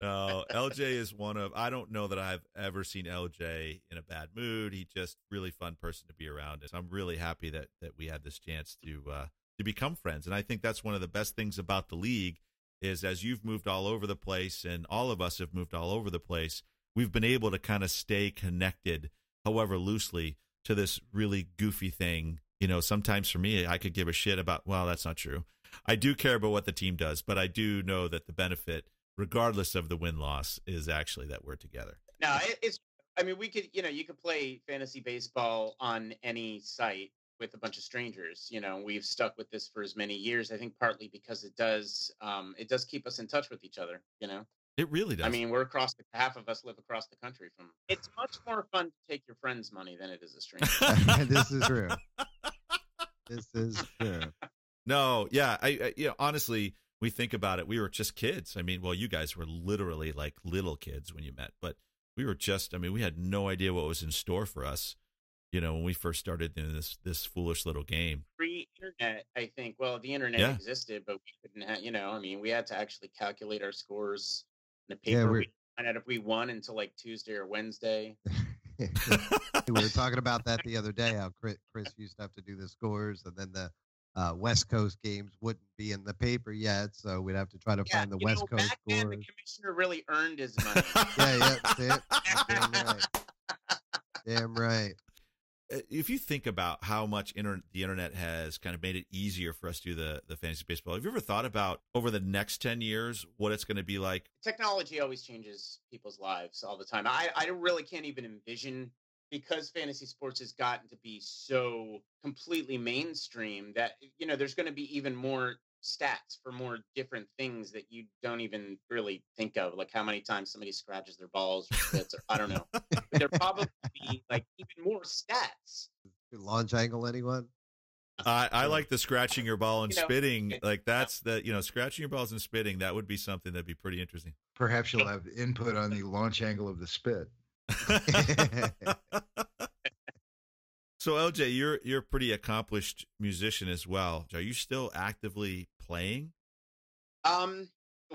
No, uh, L J is one of I don't know that I've ever seen L J in a bad mood. He's just really fun person to be around. And I'm really happy that that we had this chance to uh, to become friends. And I think that's one of the best things about the league. Is as you've moved all over the place and all of us have moved all over the place, we've been able to kind of stay connected, however loosely, to this really goofy thing. You know, sometimes for me, I could give a shit about, well, that's not true. I do care about what the team does, but I do know that the benefit, regardless of the win-loss, is actually that we're together. No, it's, I mean, we could, you know, you could play fantasy baseball on any site with a bunch of strangers. You know, we've stuck with this for as many years, I think partly because it does um it does keep us in touch with each other. You know, it really does. I mean, we're across the, half of us live across the country from it's much more fun to take your friend's money than it is a stranger. this is true this is true no yeah I, I you know, honestly, we think about it, we were just kids. I mean, well, you guys were literally like little kids when you met, but we were just I mean we had no idea what was in store for us. You know, when we first started in this this foolish little game, pre-internet, I think. Well, the internet yeah. existed, but we couldn't have. You know, I mean, we had to actually calculate our scores in a paper. Yeah, we didn't find out if we won until like Tuesday or Wednesday. We were talking about that the other day. How Chris, Chris used to have to do the scores, and then the uh, West Coast games wouldn't be in the paper yet, so we'd have to try to yeah, find the West know, Coast back scores. Then, the commissioner really earned his money. yeah, yeah, that's it. Damn right. Damn right. If you think about how much inter- the internet has kind of made it easier for us to do the, the fantasy baseball, have you ever thought about over the next ten years what it's going to be like? Technology always changes people's lives all the time. I, I really can't even envision, because fantasy sports has gotten to be so completely mainstream that, you know, there's going to be even more stats for more different things that you don't even really think of, like how many times somebody scratches their balls or fits, or I don't know. There probably be like even more stats. Launch angle, anyone? I, I like the scratching your ball and you know, spitting. Like that's the you know scratching your balls and spitting. That would be something that'd be pretty interesting. Perhaps you'll have input on the launch angle of the spit. So L J, you're you're a pretty accomplished musician as well. Are you still actively playing? Um,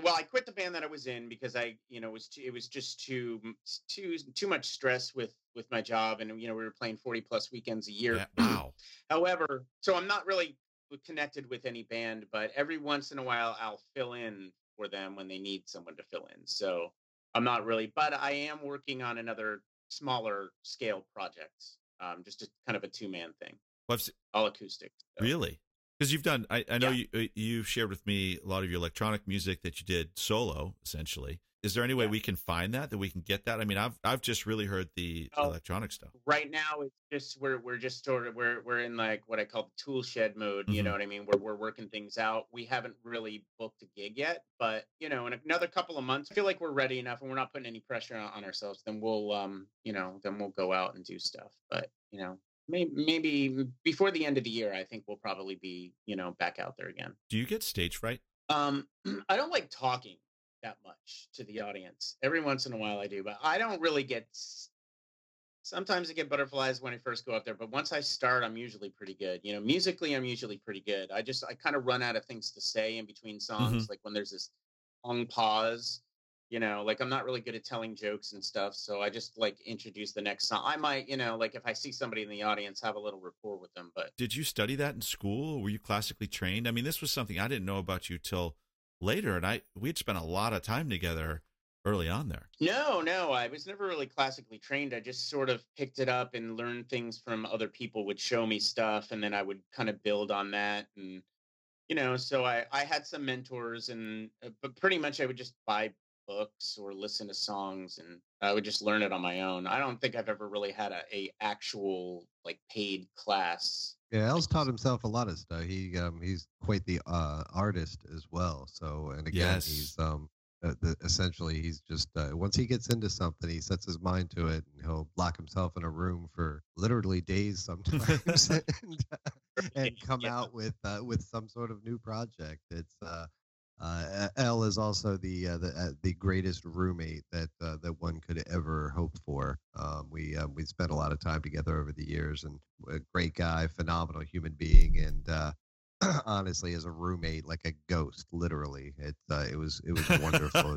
well, I quit the band that I was in because I, you know, was too, it was just too too too much stress with with my job, and you know we were playing forty plus weekends a year. Yeah, wow. However, so I'm not really connected with any band, but every once in a while I'll fill in for them when they need someone to fill in. So I'm not really, but I am working on another smaller scale projects, um, just a, kind of a two man thing. Well, I've se- all acoustic. So. Really? Because you've done, I, I know yeah. you you've shared with me a lot of your electronic music that you did solo, essentially. Is there any way yeah. we can find that, that we can get that? I mean, I've I've just really heard the oh, electronic stuff. Right now, it's just we're we're just sort of we're we're in like what I call the tool shed mode. Mm-hmm. You know what I mean? We're we're working things out. We haven't really booked a gig yet, but you know, in another couple of months, I feel like we're ready enough, and we're not putting any pressure on, on ourselves. Then we'll um you know then we'll go out and do stuff. But you know, maybe maybe before the end of the year, I think we'll probably be you know back out there again. Do you get stage fright? Um, I don't like talking that much to the audience. Every once in a while I do, but I don't really get, sometimes I get butterflies when I first go up there, but once I start, I'm usually pretty good. You know, musically, I'm usually pretty good. I just, I kind of run out of things to say in between songs. Mm-hmm. Like when there's this long pause, you know, like I'm not really good at telling jokes and stuff. So I just like introduce the next song. I might, you know, like if I see somebody in the audience, have a little rapport with them, but. Did you study that in school? Were you classically trained? I mean, this was something I didn't know about you till later, and I we'd spent a lot of time together early on there. No, no, I was never really classically trained. I just sort of picked it up and learned things from other people would show me stuff, and then I would kind of build on that. And, you know, so I, I had some mentors, and but pretty much I would just buy books or listen to songs, and I would just learn it on my own. I don't think I've ever really had a, a actual like paid class. Yeah, Al's taught himself a lot of stuff. He um, he's quite the uh, artist as well. So, and again, yes. he's um, uh, the, essentially he's just uh, once he gets into something, he sets his mind to it, and he'll lock himself in a room for literally days sometimes, and, uh, and come yeah. out with uh, with some sort of new project. It's uh, uh, Al is also the uh, the uh, the greatest roommate that uh, that one could ever hope for. Um, we um, we spent a lot of time together over the years, and a great guy, phenomenal human being, and uh, honestly, as a roommate, like a ghost, literally. It uh, it was it was wonderful.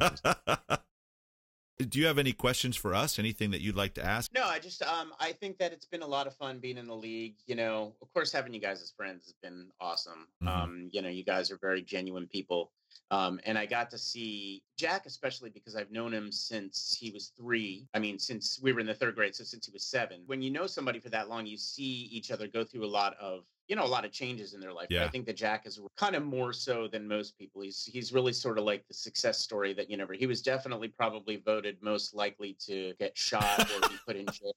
Do you have any questions for us? Anything that you'd like to ask? No, I just um I think that it's been a lot of fun being in the league. You know, of course, having you guys as friends has been awesome. Mm-hmm. Um, you know, you guys are very genuine people. Um, and I got to see Jack, especially because I've known him since he was three. I mean, since we were in the third grade, so since he was seven. When you know somebody for that long, you see each other go through a lot of, you know, a lot of changes in their life. Yeah. But I think that Jack is kind of more so than most people. He's he's really sort of like the success story that you never. He was definitely probably voted most likely to get shot or be put in jail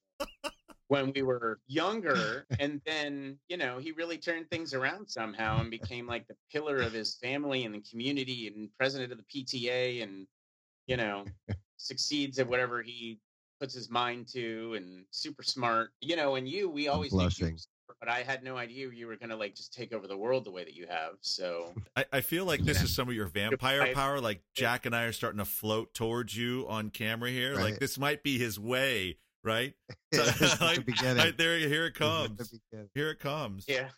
when we were younger, and then, you know, he really turned things around somehow and became like the pillar of his family and the community and president of the P T A, and, you know, succeeds at whatever he puts his mind to, and super smart, you know, and you, we always think you were smart, but I had no idea you were going to like just take over the world the way that you have. So I, I feel like this yeah. is some of your vampire I, power. Like Jack and I are starting to float towards you on camera here. Right. Like this might be his way. Right, so, like, the right there, here it comes. Here it comes. Yeah,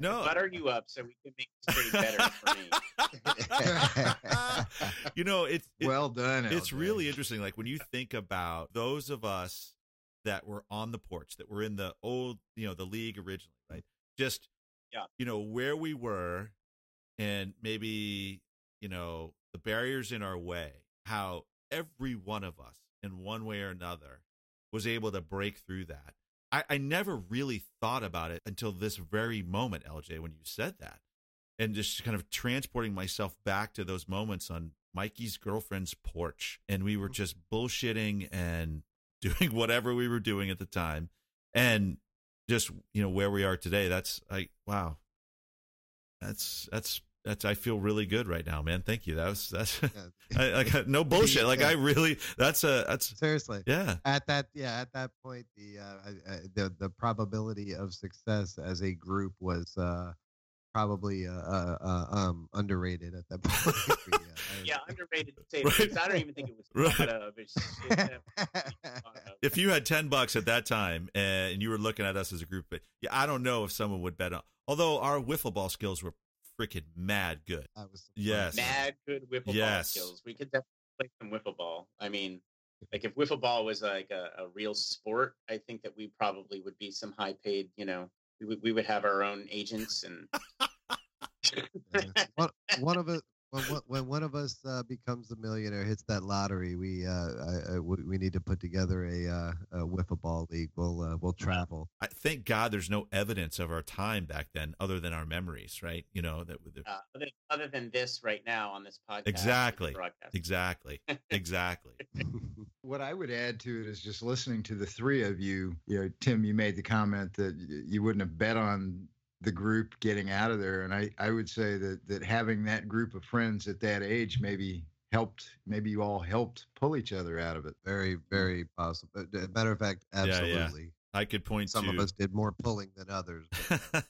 no, butter you up so we can make this pretty better for me. You know, it's it, well done. It's L J. Really interesting. Like when you think about those of us that were on the porch, that were in the old, you know, the league originally, right? Just yeah, you know where we were, and maybe you know the barriers in our way. How every one of us, in one way or another, was able to break through that. I, I never really thought about it until this very moment, L J, when you said that, and just kind of transporting myself back to those moments on Mikey's girlfriend's porch. And we were just bullshitting and doing whatever we were doing at the time. And just, you know, where we are today, that's like, wow, that's, that's, That's I feel really good right now, man. Thank you. That was that's like no bullshit. Like I really that's a that's seriously yeah. At that yeah at that point the uh, the the probability of success as a group was uh, probably uh, uh, um, underrated at that point. yeah, yeah, underrated. To say right. I don't even think it was thought of. It's, it's, it's if you had ten bucks at that time and you were looking at us as a group, but yeah, I don't know if someone would bet on. Although our wiffle ball skills were freaking mad good. I was yes. Mad good wiffle yes. ball skills. We could definitely play some wiffle ball. I mean, like if wiffle ball was like a, a real sport, I think that we probably would be some high paid, you know, we, we would have our own agents and. one, one of us, When, when one of us uh, becomes a millionaire, hits that lottery, we uh, I, I, we need to put together a, uh, a wiffle ball league. We'll uh, we'll travel. I, thank God, there's no evidence of our time back then, other than our memories, right? You know that. that uh, other, other than this, right now on this podcast. Exactly. Exactly. Exactly. What I would add to it is just listening to the three of you. You know, Tim, you made the comment that you wouldn't have bet on the group getting out of there. And I, I would say that, that having that group of friends at that age maybe helped, maybe you all helped pull each other out of it. Very, very possible. Matter of fact, absolutely. Yeah, yeah. I could point Some to... Some of us did more pulling than others. But...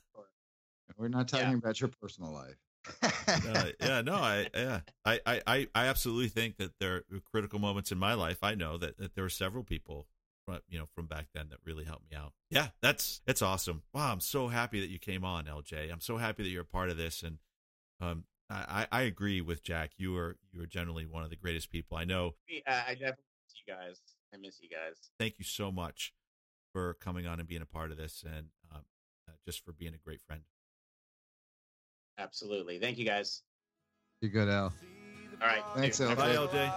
We're not talking yeah. about your personal life. uh, yeah, no, I, yeah, I, I, I absolutely think that there are critical moments in my life. I know that, that there were several people From, you know, from back then that really helped me out. Yeah, that's it's awesome. Wow, I'm so happy that you came on, L J. I'm so happy that you're a part of this. And um, I, I agree with Jack. You are you are generally one of the greatest people I know. Yeah, I definitely miss you guys. I miss you guys. Thank you so much for coming on and being a part of this, and um, uh, just for being a great friend. Absolutely. Thank you guys. You're good, Al. All right. Thanks, L J. Bye, L J.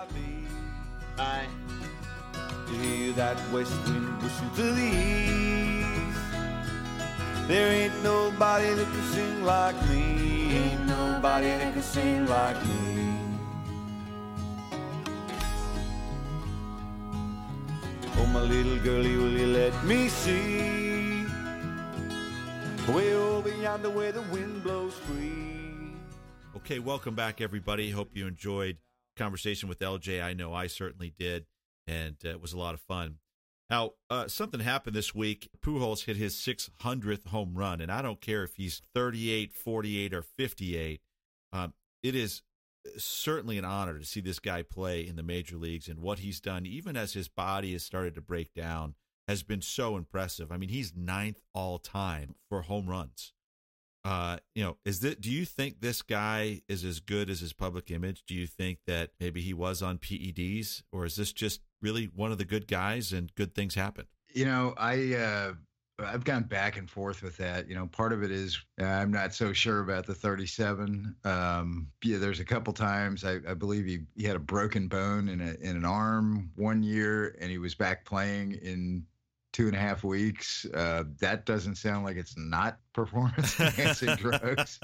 Bye. You hear that west wind whistle to the east. There ain't nobody that can sing like me. Ain't nobody that can sing like me. Oh, my little girlie, will you let me see? Way over yonder where the wind blows free. Okay, welcome back, everybody. Hope you enjoyed the conversation with L J. I know I certainly did. And uh, it was a lot of fun. Now, uh, something happened this week. Pujols hit his six hundredth home run, and I don't care if he's thirty-eight, forty-eight, or fifty-eight. Um, it is certainly an honor to see this guy play in the major leagues, and what he's done, even as his body has started to break down, has been so impressive. I mean, he's ninth all time for home runs. Uh, you know, is that? Do you think this guy is as good as his public image? Do you think that maybe he was on P E Ds, or is this just really one of the good guys and good things happen? You know, I uh, I've gone back and forth with that. You know, part of it is uh, I'm not so sure about the thirty-seven. Um, yeah, there's a couple times I, I believe he, he had a broken bone in a in an arm one year, and he was back playing in two and a half weeks. Uh, that doesn't sound like it's not performance enhancing drugs.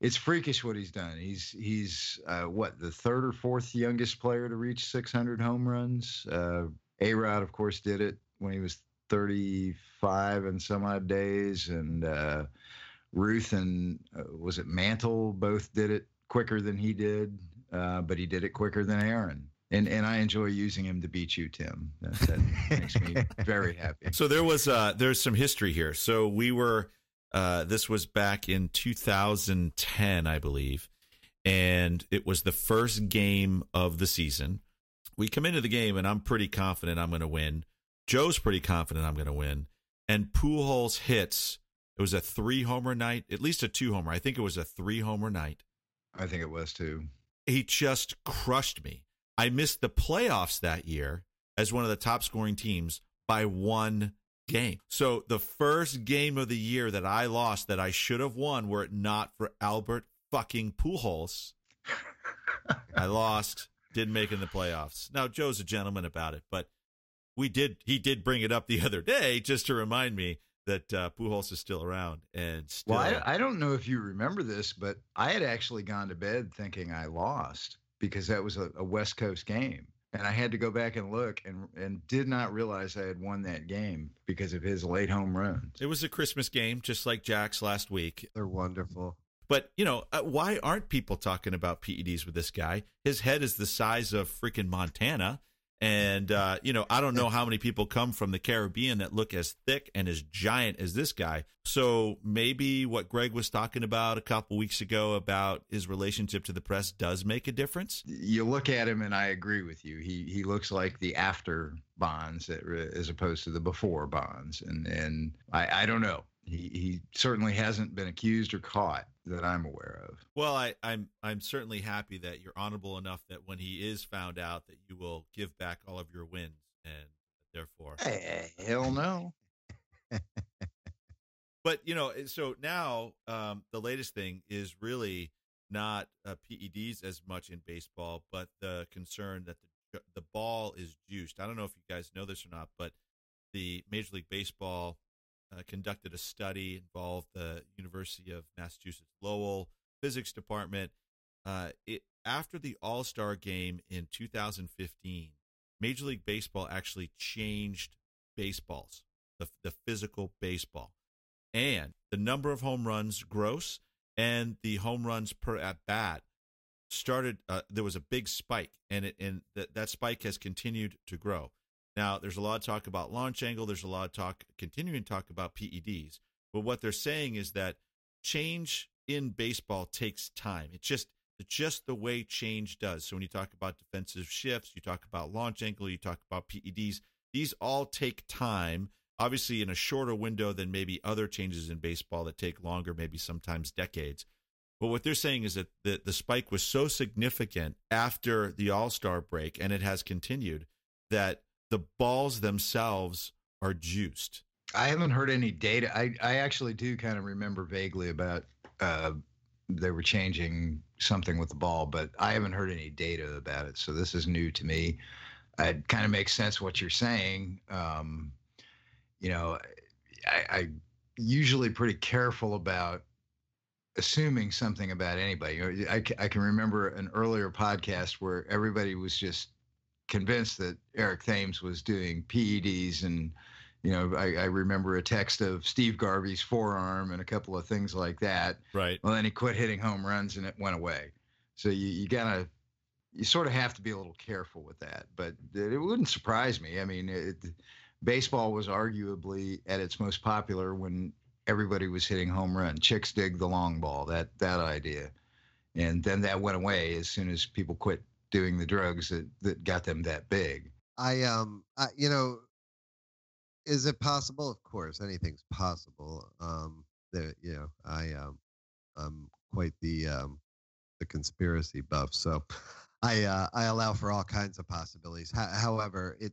It's freakish what he's done. He's, he's uh, what, the third or fourth youngest player to reach six hundred home runs. Uh, A-Rod, of course, did it when he was thirty-five and some odd days. And uh, Ruth and uh, was it Mantle both did it quicker than he did, uh, but he did it quicker than Aaron. And and I enjoy using him to beat you, Tim. That, that makes me very happy. So there was uh, there's some history here. So we were uh, this was back in two thousand ten, I believe, and it was the first game of the season. We come into the game, and I'm pretty confident I'm going to win. Joe's pretty confident I'm going to win. And Pujols hits. It was a three homer night, at least a two homer. I think it was a three homer night. I think it was too. He just crushed me. I missed the playoffs that year as one of the top scoring teams by one game. So the first game of the year that I lost that I should have won, were it not for Albert fucking Pujols, I lost, didn't make it in the playoffs. Now, Joe's a gentleman about it, but we did. he did bring it up the other day just to remind me that uh, Pujols is still around. And still. Well, I, I don't know if you remember this, but I had actually gone to bed thinking I lost, because that was a, a West Coast game. And I had to go back and look and and did not realize I had won that game because of his late home runs. It was a Christmas game, just like Jack's last week. They're wonderful. But, you know, why aren't people talking about P E Ds with this guy? His head is the size of freaking Montana. And, uh, you know, I don't know how many people come from the Caribbean that look as thick and as giant as this guy. So maybe what Greg was talking about a couple weeks ago about his relationship to the press does make a difference. You look at him, and I agree with you. He he looks like the after Bonds as opposed to the before Bonds. And, and I, I don't know. He, he certainly hasn't been accused or caught that I'm aware of. Well, I, I'm I'm certainly happy that you're honorable enough that when he is found out that you will give back all of your wins, and therefore, hey, hell no. But you know, so now um, the latest thing is really not uh, P E Ds as much in baseball, but the concern that the the ball is juiced. I don't know if you guys know this or not, but the Major League Baseball uh, conducted a study, involved the University of Massachusetts Lowell physics department. Uh, it, after the All-Star game in two thousand fifteen, Major League Baseball actually changed baseballs, the, the physical baseball, and the number of home runs gross and the home runs per at bat started. Uh, there was a big spike, and it, and th- that spike has continued to grow. Now, there's a lot of talk about launch angle. There's a lot of talk, continuing talk about P E Ds. But what they're saying is that change in baseball takes time. It's just it's just the way change does. So when you talk about defensive shifts, you talk about launch angle, you talk about P E Ds. These all take time, obviously in a shorter window than maybe other changes in baseball that take longer, maybe sometimes decades. But what they're saying is that the, the spike was so significant after the All-Star break, and it has continued, that the balls themselves are juiced. I haven't heard any data. I, I actually do kind of remember vaguely about uh, they were changing something with the ball, but I haven't heard any data about it. So this is new to me. It kind of makes sense what you're saying. Um, you know, I, I usually pretty careful about assuming something about anybody. You know, I, I can remember an earlier podcast where everybody was just convinced that Eric Thames was doing P E Ds. And, you know, I, I remember a text of Steve Garvey's forearm and a couple of things like that. Right. Well, then he quit hitting home runs and it went away. So you, you got to, you sort of have to be a little careful with that, but it wouldn't surprise me. I mean, it, baseball was arguably at its most popular when everybody was hitting home run. Chicks dig the long ball, that, that idea. And then that went away as soon as people quit doing the drugs that, that got them that big. I, um, I, you know, is it possible? Of course, anything's possible. Um, there, you know, I, um, I'm quite the, um, the conspiracy buff. So I, uh, I allow for all kinds of possibilities. H- however, it,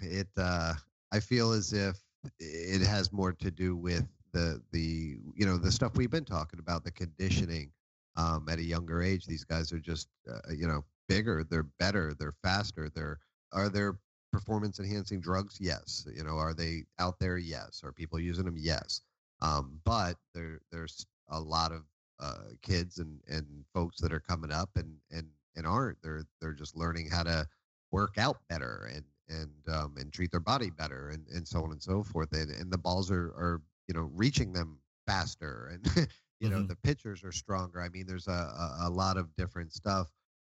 it, uh, I feel as if it has more to do with the, the, you know, the stuff we've been talking about, the conditioning, um, at a younger age. These guys are just, uh, you know, bigger, they're better, they're faster. They're, are there performance enhancing drugs? Yes. You know, are they out there? Yes. Are people using them? Yes. Um, but there, there's a lot of, uh, kids and, and folks that are coming up and, and, and aren't. They're, they're just learning how to work out better and, and, um, and treat their body better and, and so on and so forth. And, and the balls are, are, you know, reaching them faster and, you know, mm-hmm. the pitchers are stronger. I mean, there's a, a, a lot of different stuff.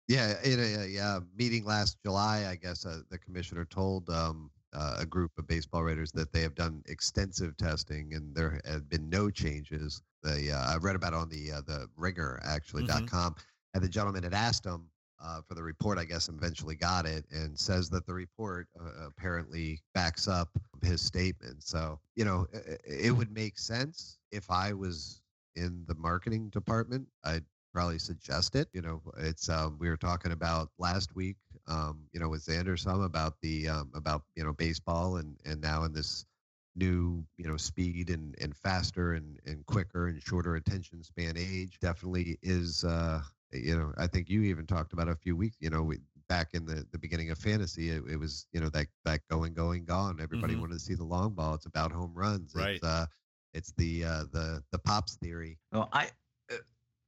Yeah, in a, a, a meeting last July, I guess uh, the commissioner told um, uh, a group of baseball writers that they have done extensive testing and there have been no changes. The uh, I read about it on the uh, the Ringer actually mm-hmm. dot com, and the gentleman had asked him uh, for the report, I guess, and eventually got it, and says that the report uh, apparently backs up his statement. So you know, it, it would make sense if I was in the marketing department. I'd probably suggest it. You know, it's um, we were talking about last week, um, you know, with Xander some about the um, about, you know, baseball and, and now in this new, you know, speed and, and faster and, and quicker and shorter attention span age definitely is, uh, you know, I think you even talked about a few weeks, you know, we, back in the, the beginning of fantasy, it, it was, you know, that, that going, going, gone. Everybody mm-hmm. wanted to see the long ball. It's about home runs. Right. It's, uh, it's the, uh, the, the pops theory. Oh, I,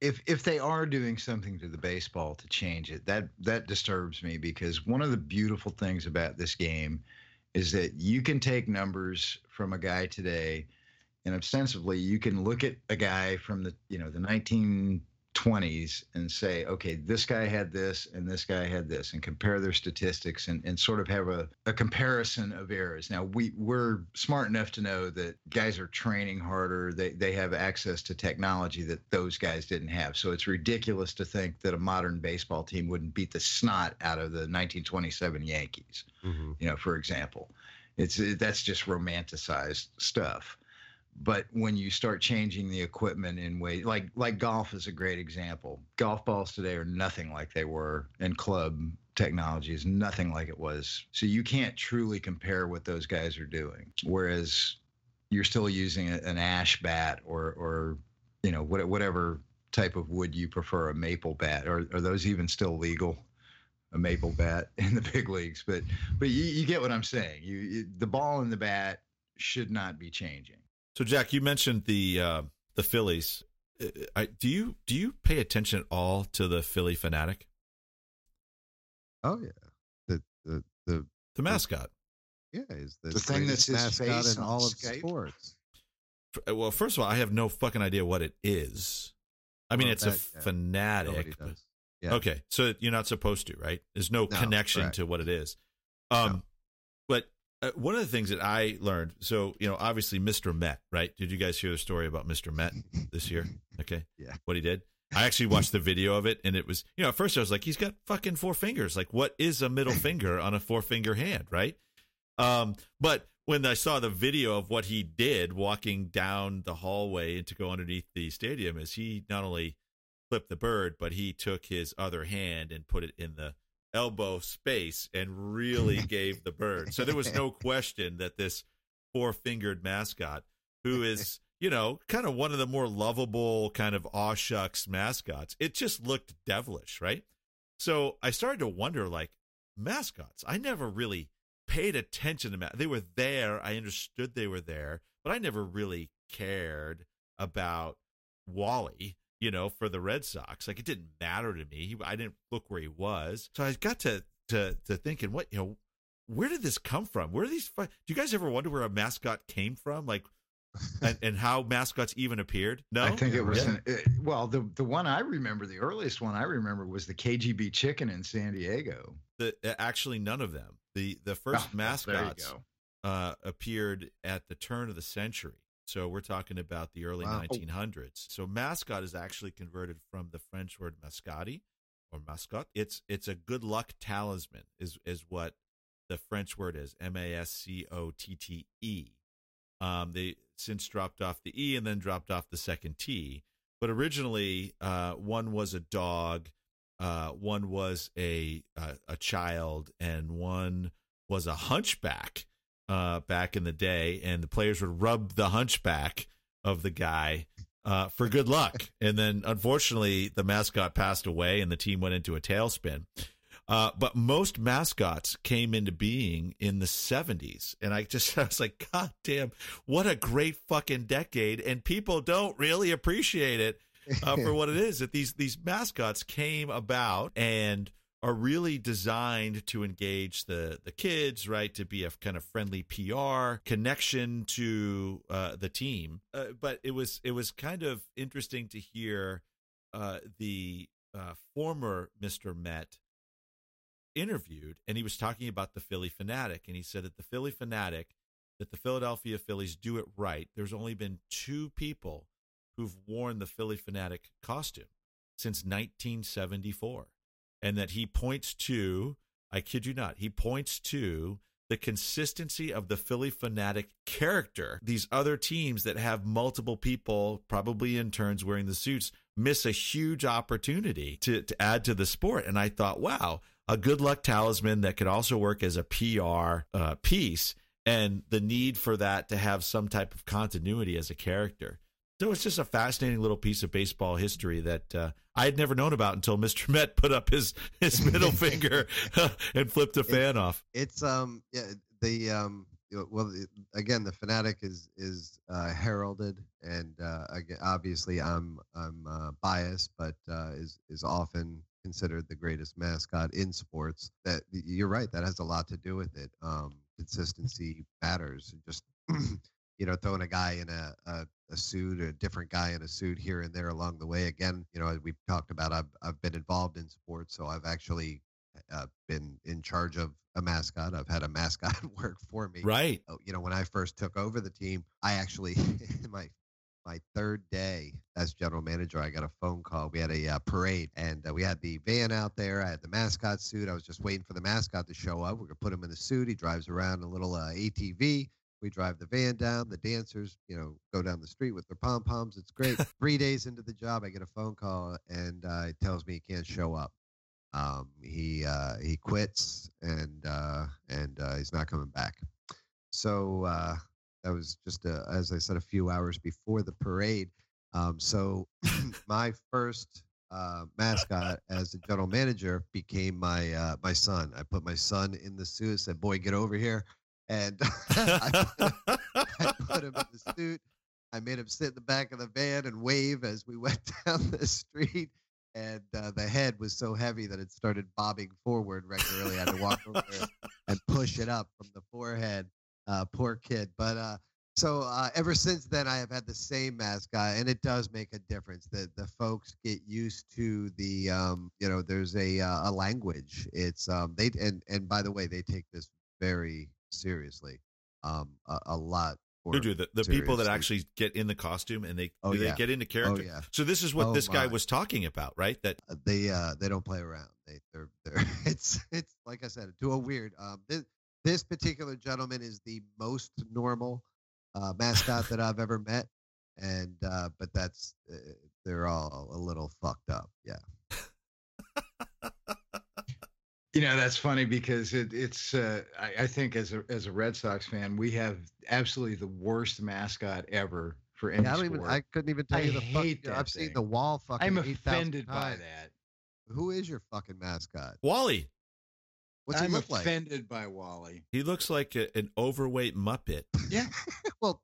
If if they are doing something to the baseball to change it, that that disturbs me, because one of the beautiful things about this game is that you can take numbers from a guy today, and ostensibly you can look at a guy from the you know the nineteen twenties and say, okay, this guy had this and this guy had this, and compare their statistics and, and sort of have a, a comparison of errors. Now, we, we're smart enough to know that guys are training harder. They, they have access to technology that those guys didn't have. So it's ridiculous to think that a modern baseball team wouldn't beat the snot out of the nineteen twenty-seven Yankees, mm-hmm. you know, for example. It's that's just romanticized stuff. But when you start changing the equipment in ways like like golf is a great example. Golf balls today are nothing like they were, and club technology is nothing like it was. So you can't truly compare what those guys are doing. Whereas you're still using an ash bat or or you know whatever type of wood you prefer, a maple bat. Are, are those even still legal, a maple bat in the big leagues? But but you, you get what I'm saying. You, you the ball and the bat should not be changing. So, Jack, you mentioned the uh, the Phillies. I, do you do you pay attention at all to the Philly Fanatic? Oh yeah, the the the, the mascot. The, yeah, is the, the thing that's his mascot face in all of Skype? Sports. Well, first of all, I have no fucking idea what it is. I mean, well, it's that, a yeah, fanatic. But, yeah. Okay, so you're not supposed to, right? There's no, no connection correct. to what it is. Um, no. But uh, one of the things that I learned, so, you know, obviously Mister Met, right? Did you guys hear the story about Mister Met this year? Okay. Yeah. What he did? I actually watched the video of it, and it was, you know, at first I was like, he's got fucking four fingers. Like, what is a middle finger on a four-finger hand, right? Um, but when I saw the video of what he did walking down the hallway to go underneath the stadium, is he not only flipped the bird, but he took his other hand and put it in the elbow space and really gave the bird. So there was no question that this four-fingered mascot, who is, you know, kind of one of the more lovable kind of aw shucks mascots, it just looked devilish, right? So I started to wonder, like, mascots, I never really paid attention to them. They were there. I understood they were there, but I never really cared about Wally, you know, for the Red Sox. Like, it didn't matter to me. He, I didn't look where he was. So I got to, to, to thinking, what, you know, where did this come from? Where are these, do you guys ever wonder where a mascot came from? Like, and, and how mascots even appeared? No, I think it was, yeah. an, it, well, the, the one I remember, the earliest one I remember was the K G B chicken in San Diego. The, actually, none of them. The the first oh, mascots uh, appeared at the turn of the century. So we're talking about the early wow. nineteen hundreds. So mascot is actually converted from the French word mascati or mascot. It's it's a good luck talisman is, is what the French word is, M A S C O T T E. Um, they since dropped off the E and then dropped off the second T. But originally, uh, one was a dog. Uh, one was a uh, a child, and one was a hunchback uh, back in the day, and the players would rub the hunchback of the guy uh, for good luck. And then, unfortunately, the mascot passed away, and the team went into a tailspin. Uh, but most mascots came into being in the seventies, and I just I was like, God damn, what a great fucking decade, and people don't really appreciate it. Uh, for what it is, that these these mascots came about and are really designed to engage the the kids, right, to be a kind of friendly P R connection to uh, the team. Uh, but it was it was kind of interesting to hear uh, the uh, former Mister Met interviewed, and he was talking about the Philly Fanatic, and he said that the Philly Fanatic, that the Philadelphia Phillies do it right. There's only been two people who've worn the Philly Fanatic costume since nineteen seventy-four, and that he points to, I kid you not, he points to the consistency of the Philly Fanatic character. These other teams that have multiple people, probably interns wearing the suits, miss a huge opportunity to, to add to the sport. And I thought, wow, a good luck talisman that could also work as a P R uh, piece, and the need for that to have some type of continuity as a character. So it's just a fascinating little piece of baseball history that uh, I had never known about until Mister Met put up his, his middle finger and flipped a fan it, off. It's um yeah the um well it, again the Fanatic is is uh, heralded and uh, again, obviously I'm I'm uh, biased but uh, is is often considered the greatest mascot in sports. That you're right, that has a lot to do with it. Um, consistency matters. Just you know, throwing a guy in a, a a suit or a different guy in a suit here and there along the way. Again, you know, we've talked about, I've, I've been involved in sports. So I've actually uh, been in charge of a mascot. I've had a mascot work for me. Right. You know, when I first took over the team, I actually, my, my third day as general manager, I got a phone call. We had a uh, parade and uh, we had the van out there. I had the mascot suit. I was just waiting for the mascot to show up. We're going to put him in the suit. He drives around a little uh, A T V. We drive the van down. The dancers, you know, go down the street with their pom-poms. It's great. Three days into the job, I get a phone call, and uh, it tells me he can't show up. Um, he uh, he quits, and uh, and uh, he's not coming back. So uh, that was just, a, as I said, a few hours before the parade. Um, so my first uh, mascot as the general manager became my uh, my son. I put my son in the suit, said, "Boy, get over here." And I, put him, I put him in the suit. I made him sit in the back of the van and wave as we went down the street. And uh, the head was so heavy that it started bobbing forward regularly. I had to walk over and push it up from the forehead. Uh, poor kid. But uh, so uh, ever since then, I have had the same mascot, and it does make a difference. The, the folks get used to the, um, you know, there's a uh, a language. It's um, they and, and by the way, they take this very seriously, um, a, a lot. Who do the, the people that actually get in the costume and they oh, do they yeah. get into character? Oh, yeah. So this is what oh, this my. guy was talking about, right? That uh, they uh, they don't play around. They they're, they're it's it's like I said, to a weird. Um, this this particular gentleman is the most normal uh, mascot that I've ever met, and uh, but that's uh, they're all a little fucked up, yeah. You know, that's funny because it, it's, uh, I, I think as a as a Red Sox fan, we have absolutely the worst mascot ever for any yeah, I don't sport. Even, I couldn't even tell you the fucking, I've thing. Seen the wall fucking I'm offended by times. That. Who is your fucking mascot? Wally. What's I'm he look like? I'm offended by Wally. He looks like a, an overweight Muppet. Yeah. Well,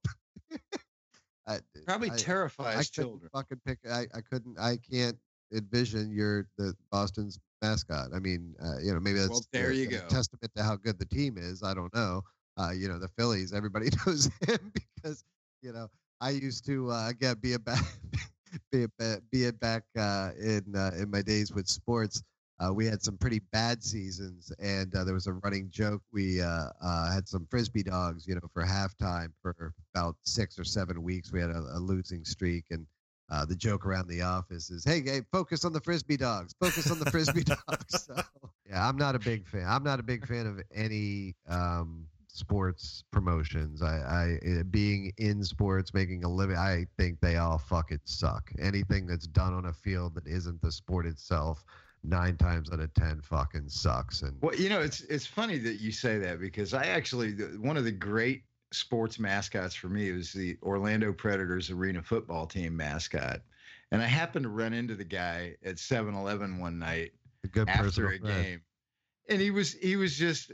I, probably I, terrifies I children. Fucking pick, I, I couldn't, I can't envision your, the Boston's mascot. I mean, uh, you know, maybe that's well, there you go. A testament to how good the team is. I don't know. Uh, you know, the Phillies, everybody knows him because, you know, I used to, uh, again, be a back, be a back, be a back uh, in, uh, in my days with sports. Uh, we had some pretty bad seasons, and uh, there was a running joke. We uh, uh, had some Frisbee dogs, you know, for halftime for about six or seven weeks. We had a, a losing streak, and Uh, the joke around the office is, hey, hey, focus on the Frisbee dogs. Focus on the Frisbee dogs. So, yeah, I'm not a big fan. I'm not a big fan of any um, sports promotions. I, I being in sports, making a living, I think they all fucking suck. Anything that's done on a field that isn't the sport itself, nine times out of ten fucking sucks. And well, you know, it's it's funny that you say that because I actually, one of the great sports mascots for me was the Orlando Predators arena football team mascot, and I happened to run into the guy at seven eleven one night after a friend. game, and he was he was just,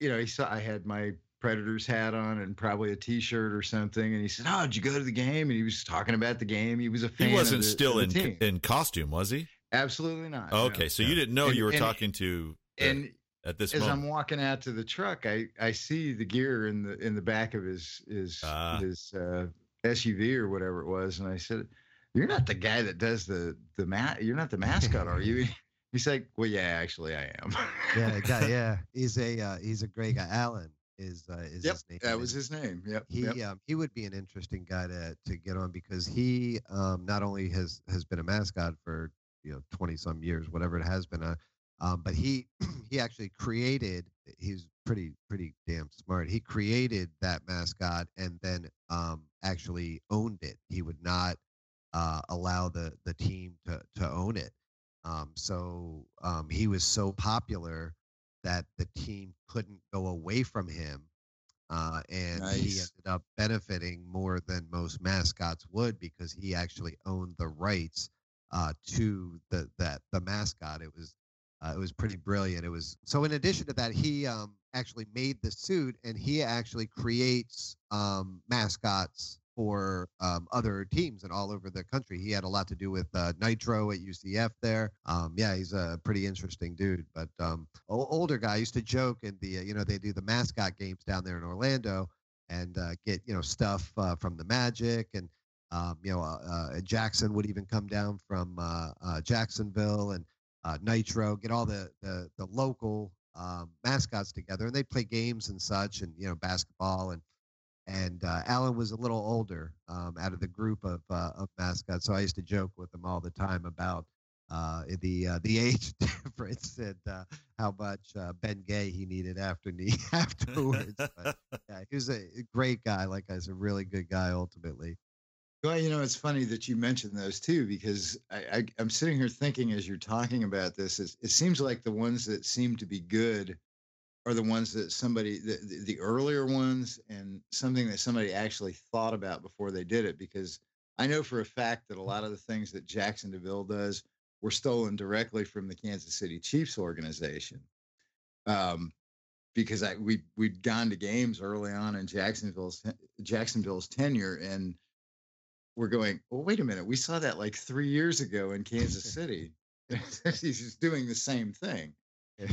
you know, he saw I had my Predators hat on and probably a T-shirt or something, and he said, "Oh, did you go to the game?" And he was talking about the game. He was a fan. He wasn't of the, still of the in team. in costume, was he? Absolutely not. Oh, okay, no, so no. you didn't know and, you were and, talking to the- and. At this As moment. I'm walking out to the truck, I, I see the gear in the in the back of his his uh, his uh, S U V or whatever it was, and I said, "You're not the guy that does the the ma- You're not the mascot, are you?" He's like, "Well, yeah, actually, I am." yeah, guy, yeah, he's a uh, he's a great guy. Alan is uh, is yep, his name. That was his name. Yep. He yep. Um, he would be an interesting guy to to get on because he um, not only has has been a mascot for you know twenty some years, whatever it has been. Uh, Um, but he he actually created. He's pretty pretty damn smart. He created that mascot and then um, actually owned it. He would not uh, allow the, the team to, to own it. Um, so um, he was so popular that the team couldn't go away from him, uh, and nice. He ended up benefiting more than most mascots would because he actually owned the rights uh, to the that the mascot. It was. Uh, it was pretty brilliant. It was so. In addition to that, he um, actually made the suit, and he actually creates um, mascots for um, other teams and all over the country. He had a lot to do with uh, Nitro at U C F there. Um, yeah, he's a pretty interesting dude. But um, older guy. I used to joke in the uh, you know they do the mascot games down there in Orlando and uh, get you know stuff uh, from the Magic and um, you know uh, uh, Jackson would even come down from uh, uh, Jacksonville and. Uh, Nitro, get all the the, the local um, mascots together, and they play games and such, and you know basketball, and and uh, Alan was a little older um, out of the group of uh, of mascots, so I used to joke with him all the time about uh, the uh, the age difference and uh, how much uh, Ben Gay he needed after me afterwards. But, yeah, he was a great guy, like I was a really good guy ultimately. Well, you know, it's funny that you mentioned those too, because I, I, I'm sitting here thinking as you're talking about this, is it seems like the ones that seem to be good are the ones that somebody, the, the, the earlier ones, and something that somebody actually thought about before they did it. Because I know for a fact that a lot of the things that Jackson DeVille does were stolen directly from the Kansas City Chiefs organization. Um, because I, we, we'd gone to games early on in Jacksonville's Jacksonville's tenure, and we're going, well, wait a minute. We saw that like three years ago in Kansas City. He's just doing the same thing.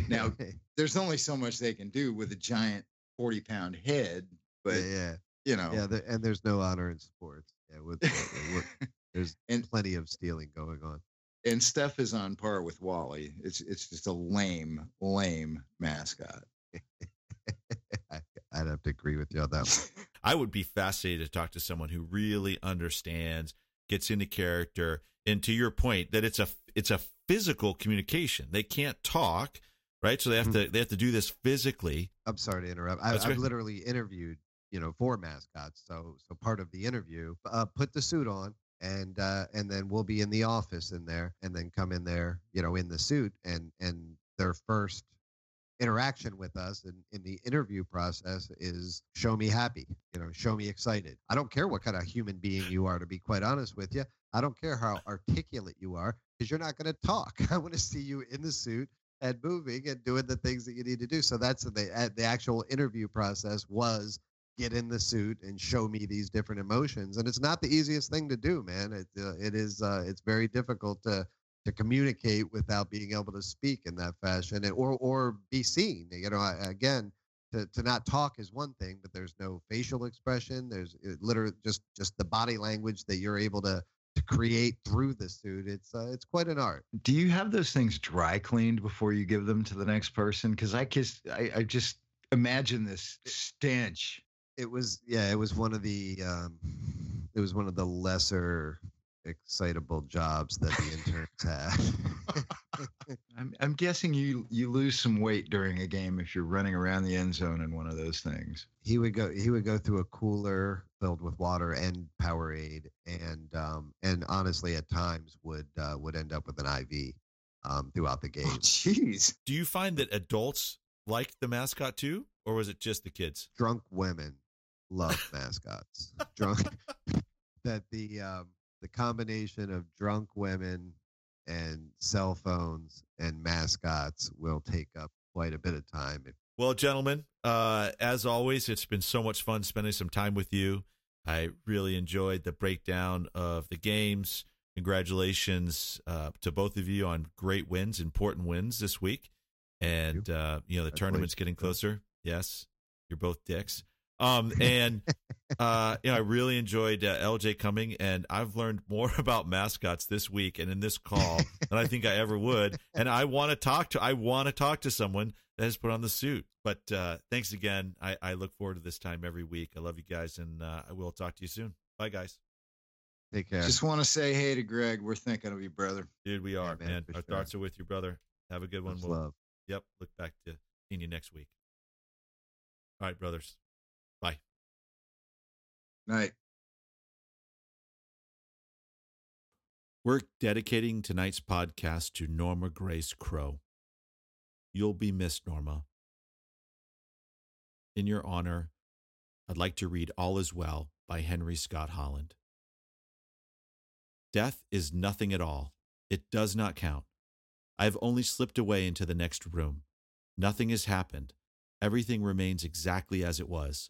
Now, there's only so much they can do with a giant forty pound head, but yeah, yeah. you know, yeah, there, and there's no honor in sports. Yeah, with, with, there's and, plenty of stealing going on. And Steph is on par with Wally. It's it's just a lame, lame mascot. I, I'd have to agree with you on that one. I would be fascinated to talk to someone who really understands, gets into character, and to your point that it's a it's a physical communication. They can't talk, right? So they have mm-hmm. to they have to do this physically. I'm sorry to interrupt. I, I've great. literally interviewed, you know, four mascots. So so part of the interview, uh, put the suit on. And uh, and then we'll be in the office in there, and then come in there, you know, in the suit, and, and their first interaction with us in, in the interview process is show me happy, you know, show me excited. I don't care what kind of human being you are, to be quite honest with you. I don't care how articulate you are, because you're not going to talk. I want to see you in the suit and moving and doing the things that you need to do. So that's the the actual interview process was. Get in the suit and show me these different emotions. And it's not the easiest thing to do, man. It, uh, it is, uh, it's very difficult to, to communicate without being able to speak in that fashion, or, or be seen, you know. Again, to, to not talk is one thing, but there's no facial expression. There's it literally just, just the body language that you're able to, to create through the suit. It's, uh, it's quite an art. Do you have those things dry cleaned before you give them to the next person? Cause I just, I, I just imagine this stench. It was, yeah, it was one of the, um, it was one of the lesser excitable jobs that the interns had. I'm, I'm guessing you, you lose some weight during a game if you're running around the end zone in one of those things. He would go, he would go through a cooler filled with water and Powerade, and, um, and honestly, at times would, uh, would end up with an I V, um, throughout the game. Oh, geez. Do you find that adults liked the mascot too? Or was it just the kids? Drunk women love mascots. Drunk that the um, the combination of drunk women and cell phones and mascots will take up quite a bit of time. Well, gentlemen, uh, as always, it's been so much fun spending some time with you. I really enjoyed the breakdown of the games. Congratulations uh, to both of you on great wins, important wins this week, and uh, you know the tournament's getting closer. Yes, you're both dicks. Um, and uh, you know, I really enjoyed uh, L J coming, and I've learned more about mascots this week and in this call than I think I ever would. And I want to talk to I want to talk to someone that has put on the suit. But uh, thanks again. I, I look forward to this time every week. I love you guys, and uh, I will talk to you soon. Bye, guys. Take care. Just want to say hey to Greg. We're thinking of you, brother. Dude, we are, yeah, man. man. Our sure. thoughts are with you, brother. Have a good one. Much we'll, love. Yep. Look back to seeing you next week. All right, brothers. Bye. Night. We're dedicating tonight's podcast to Norma Grace Crow. You'll be missed, Norma. In your honor, I'd like to read All Is Well by Henry Scott Holland. Death is nothing at all. It does not count. I have only slipped away into the next room. Nothing has happened. Everything remains exactly as it was.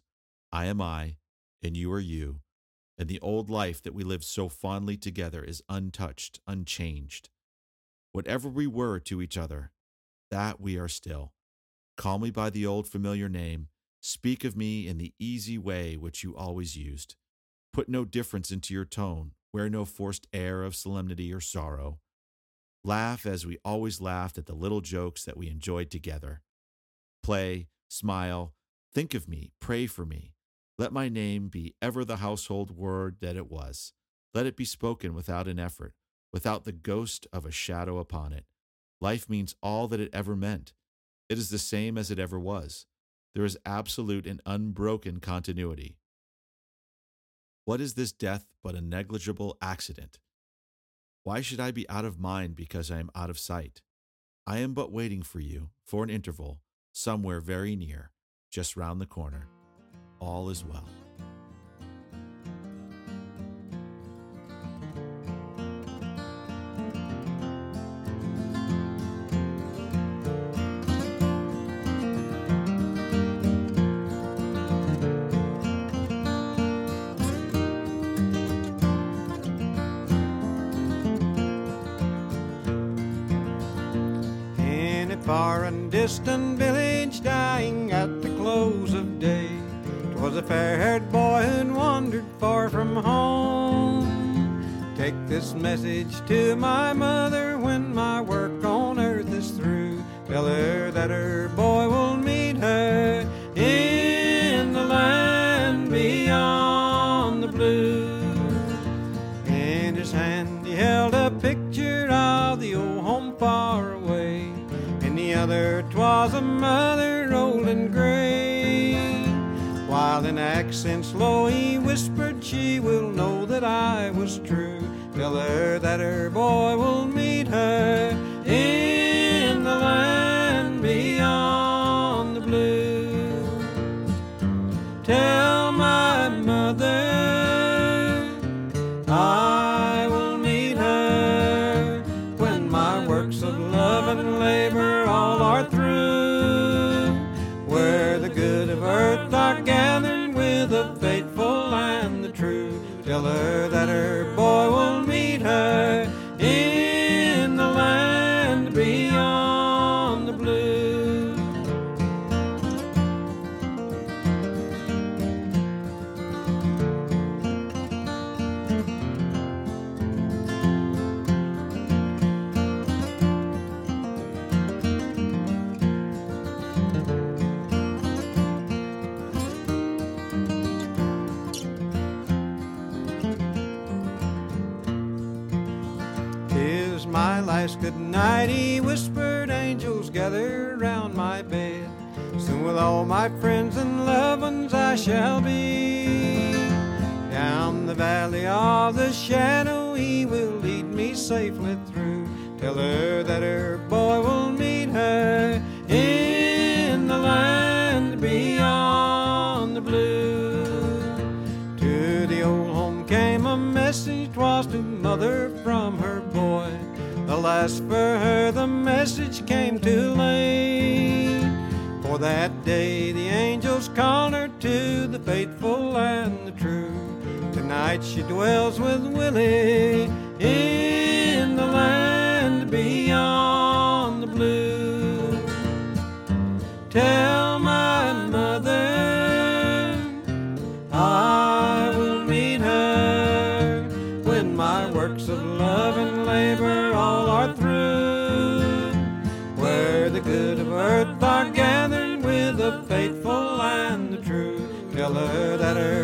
I am I, and you are you, and the old life that we lived so fondly together is untouched, unchanged. Whatever we were to each other, that we are still. Call me by the old familiar name. Speak of me in the easy way which you always used. Put no difference into your tone. Wear no forced air of solemnity or sorrow. Laugh as we always laughed at the little jokes that we enjoyed together. Play. Smile, think of me, pray for me. Let my name be ever the household word that it was. Let it be spoken without an effort, without the ghost of a shadow upon it. Life means all that it ever meant. It is the same as it ever was. There is absolute and unbroken continuity. What is this death but a negligible accident? Why should I be out of mind because I am out of sight? I am but waiting for you, for an interval, somewhere very near, just round the corner. All is well. far and distant village, dying at the close of day. 'Twas a fair-haired boy who'd wandered far from home. Take this message to my mother when my work on earth is through. Tell her that her boy will meet her in the land beyond the blue. In his hand he held a picture of the old home far away. In the other 'twas a mother old and gray. While in accents low he whispered, she will know that I was true. Tell her that her boy will meet her in the land beyond the blue. Tell my mother I will meet her when my works of love and labor all are through, where the good of earth are gathered with the faithful and the true. Tell her that her boy will meet her in the land beyond the blue. Tis my last good night, he whispered, angels gather round my bed. Soon with all my friends and loved ones I shall be. Down the valley of the shadow he will lead me safely through. Tell her that her boy will meet her in the land beyond the blue. To the old home came a message, 'twas to mother from her boy. Alas for her, the message came too late. For that day the angels called her to the faithful and the true. Tonight she dwells with Willie in the land beyond the blue. Tell my mother I will meet her when my works of love and labor all are through, where the good of earth are gathered with the faithful and the true. Tell her that her